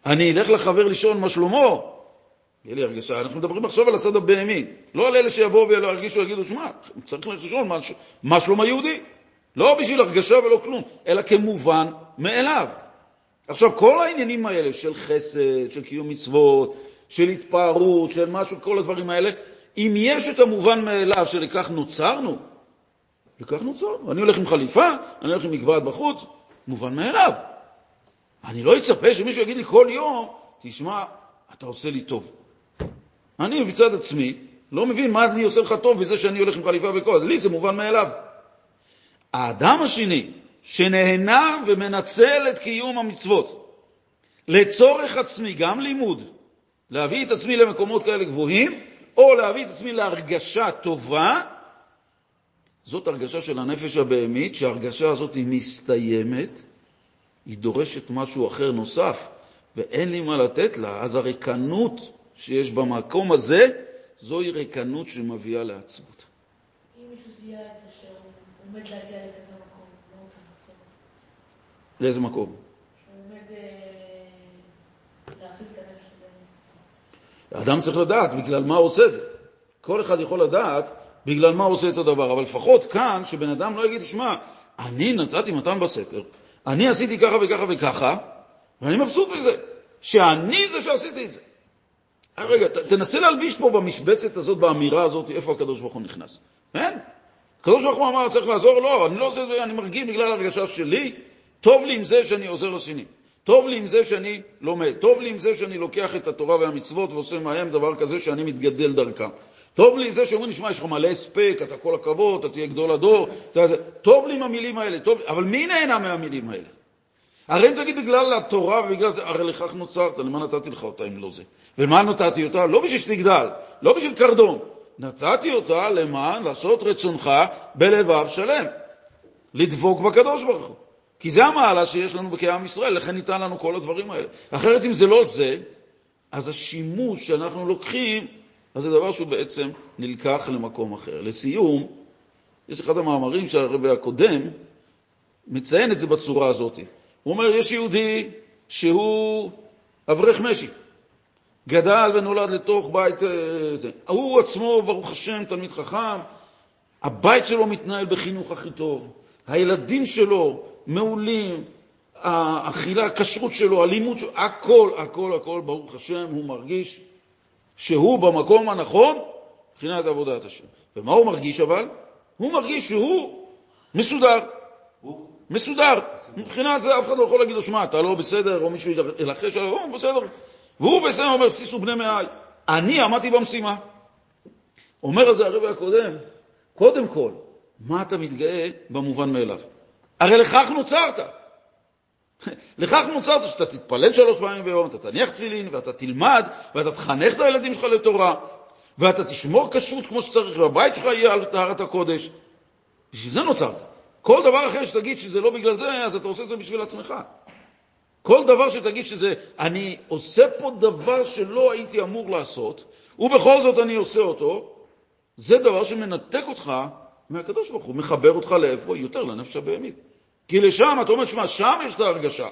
אני אלך לחבר לישון מה שלמה. יהיה לי הרגשה, אנחנו מדברים עכשיו על הצד הבהמי. לא על אלה שיבואו ולא ירגישו ויגידו, שמע, צריך ללכת לישון מה שלמה יהודי. לא בשביל הרגשה ולא כלום, אלא כמובן מאליו. עכשיו, כל העניינים האלה של חסד, של קיום מצוות, של התפארות, של משהו, כל הדברים האלה, אם יש את המובן מאליו שלכך נוצרנו, לכך נוצרנו. אני הולך עם חליפה, אני הולך עם מגבעת בחוץ, מובן מאליו. אני לא אצפה שמישהו יגיד לי כל יום, תשמע, אתה עושה לי טוב. אני בצד עצמי לא מבין מה אני עושה לך טוב בזה שאני הולך עם חליפה וכל, אז לי זה מובן מאליו. האדם השני, שנהנה ומנצל את קיום המצוות לצורך עצמי, גם לימוד, להביא את עצמי למקומות כאלה גבוהים, או להביא את עצמי להרגשה טובה, זאת הרגשה של הנפש הבהמית, שההרגשה הזאת היא מסתיימת, היא דורשת משהו אחר נוסף, ואין לי מה לתת לה, אז הריקנות שיש במקום הזה, זוהי ריקנות שמביאה לעצמות. אם מישהו זיהה את זה שעומד להגיע לכזה מקום, לא רוצה לעצור. לאיזה מקום? שעומד להכיל את הנפש שלנו. האדם צריך לדעת בגלל מה הוא עושה את זה. כל אחד יכול לדעת בגלל מה הוא עושה את הדבר, אבל לפחות כאן, שבן אדם לא יגיד, שמע, אני נצאתי מתן בסתר, אני עשיתי ככה וככה וככה, ואני מבסוט מזה, שאני זה שעשיתי את זה. רגע, ת, תנסה להלביש פה במשבצת הזאת, באמירה הזאת, איפה הקדוש ברוך הוא נכנס? אין. הקדוש ברוך הוא אמר, צריך לעזור? לא, אני לא עושה את זה, אני מרגיש בגלל הרגשה שלי, טוב לי עם זה שאני עוזר לשני, טוב לי עם זה שאני לומד, טוב לי עם זה שאני לוקח את התורה והמצוות ועושה מהם דבר כזה שאני מתגדל דרכם. טוב לי זה שאומרים, נשמע, יש לך מלא הספק, אתה כל הכבוד, אתה תהיה גדול הדור, טוב לי עם המילים האלה, טוב, אבל מי נהנה מהמילים האלה? הרי אם תגיד בגלל התורה ובגלל זה, הרי לכך נוצרת, למה נתתי לך אותה אם לא זה? ולמה נתתי אותה? לא בשביל שתגדל, לא בשביל קרדום. נתתי אותה למען לעשות רצונך בלבב שלם, לדבוק בקדוש ברוך הוא. כי זה המעלה שיש לנו בקיים ישראל, לכן ניתן לנו כל הדברים האלה. אחרת אם זה לא זה, אז השימוש שאנחנו לוקחים, אז זה דבר שהוא בעצם נלקח למקום אחר. לסיום, יש אחד המאמרים שהרבי הקודם מציין את זה בצורה הזאת. הוא אומר, יש יהודי שהוא אברך משי, גדל ונולד לתוך בית, זה. הוא עצמו, ברוך השם, תלמיד חכם, הבית שלו מתנהל בחינוך הכי טוב, הילדים שלו מעולים, האכילה, הכשרות שלו, הלימוד שלו, הכל, הכל, הכל, ברוך השם, הוא מרגיש שהוא במקום הנכון, מבחינת עבודת השם. ומה הוא מרגיש אבל? הוא מרגיש שהוא מסודר. הוא? מסודר. מבחינת זה אף אחד לא יכול להגיד לו, שמע, אתה לא בסדר, או מישהו ילחש עליו, הוא בסדר. והוא בסדר אומר, סיסו בני מאי, אני עמדתי במשימה. אומר את זה הרבי הקודם, קודם כל, מה אתה מתגאה במובן מאליו? הרי לכך נוצרת. לכך נוצרת שאתה תתפלל שלוש פעמים ביום, אתה תניח תפילין, ואתה תלמד, ואתה תחנך את הילדים שלך לתורה, ואתה תשמור כשרות כמו שצריך, והבית שלך יהיה על טהרת הקודש. בשביל זה נוצרת. כל דבר אחר שתגיד שזה לא בגלל זה, אז אתה עושה את זה בשביל עצמך. כל דבר שתגיד שזה, אני עושה פה דבר שלא הייתי אמור לעשות, ובכל זאת אני עושה אותו, זה דבר שמנתק אותך מהקדוש ברוך הוא, מחבר אותך לאיפה, יותר לנפש הבהמית. כי לשם, אתה אומר, שמה, שם יש את ההרגשה.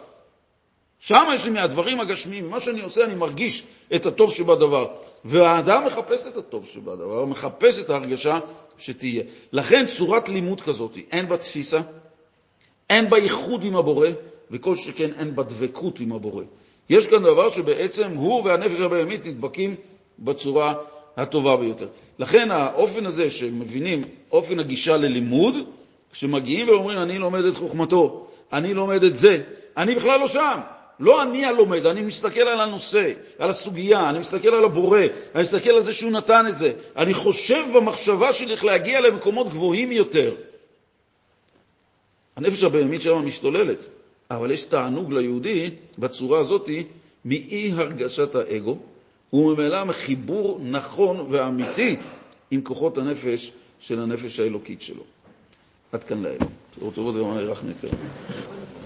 שם יש לי מהדברים הגשמיים, מה שאני עושה, אני מרגיש את הטוב שבדבר. והאדם מחפש את הטוב שבדבר, מחפש את ההרגשה שתהיה. לכן צורת לימוד כזאת, אין בה תפיסה, אין בה ייחוד עם הבורא, וכל שכן אין בה דבקות עם הבורא. יש כאן דבר שבעצם הוא והנפש הבהמית נדבקים בצורה הטובה ביותר. לכן האופן הזה שמבינים, אופן הגישה ללימוד, כשמגיעים ואומרים, אני לומד את חוכמתו, אני לומד את זה, אני בכלל לא שם. לא אני הלומד, אני מסתכל על הנושא, על הסוגיה, אני מסתכל על הבורא, אני מסתכל על זה שהוא נתן את זה. אני חושב במחשבה שלי להגיע למקומות גבוהים יותר. הנפש הבהמית שם משתוללת, אבל יש תענוג ליהודי בצורה הזאת מאי הרגשת האגו, וממילא מחיבור נכון ואמיתי עם כוחות הנפש של הנפש האלוקית שלו. עד כאן להיום. תראו טובות ויום אני רח נצר.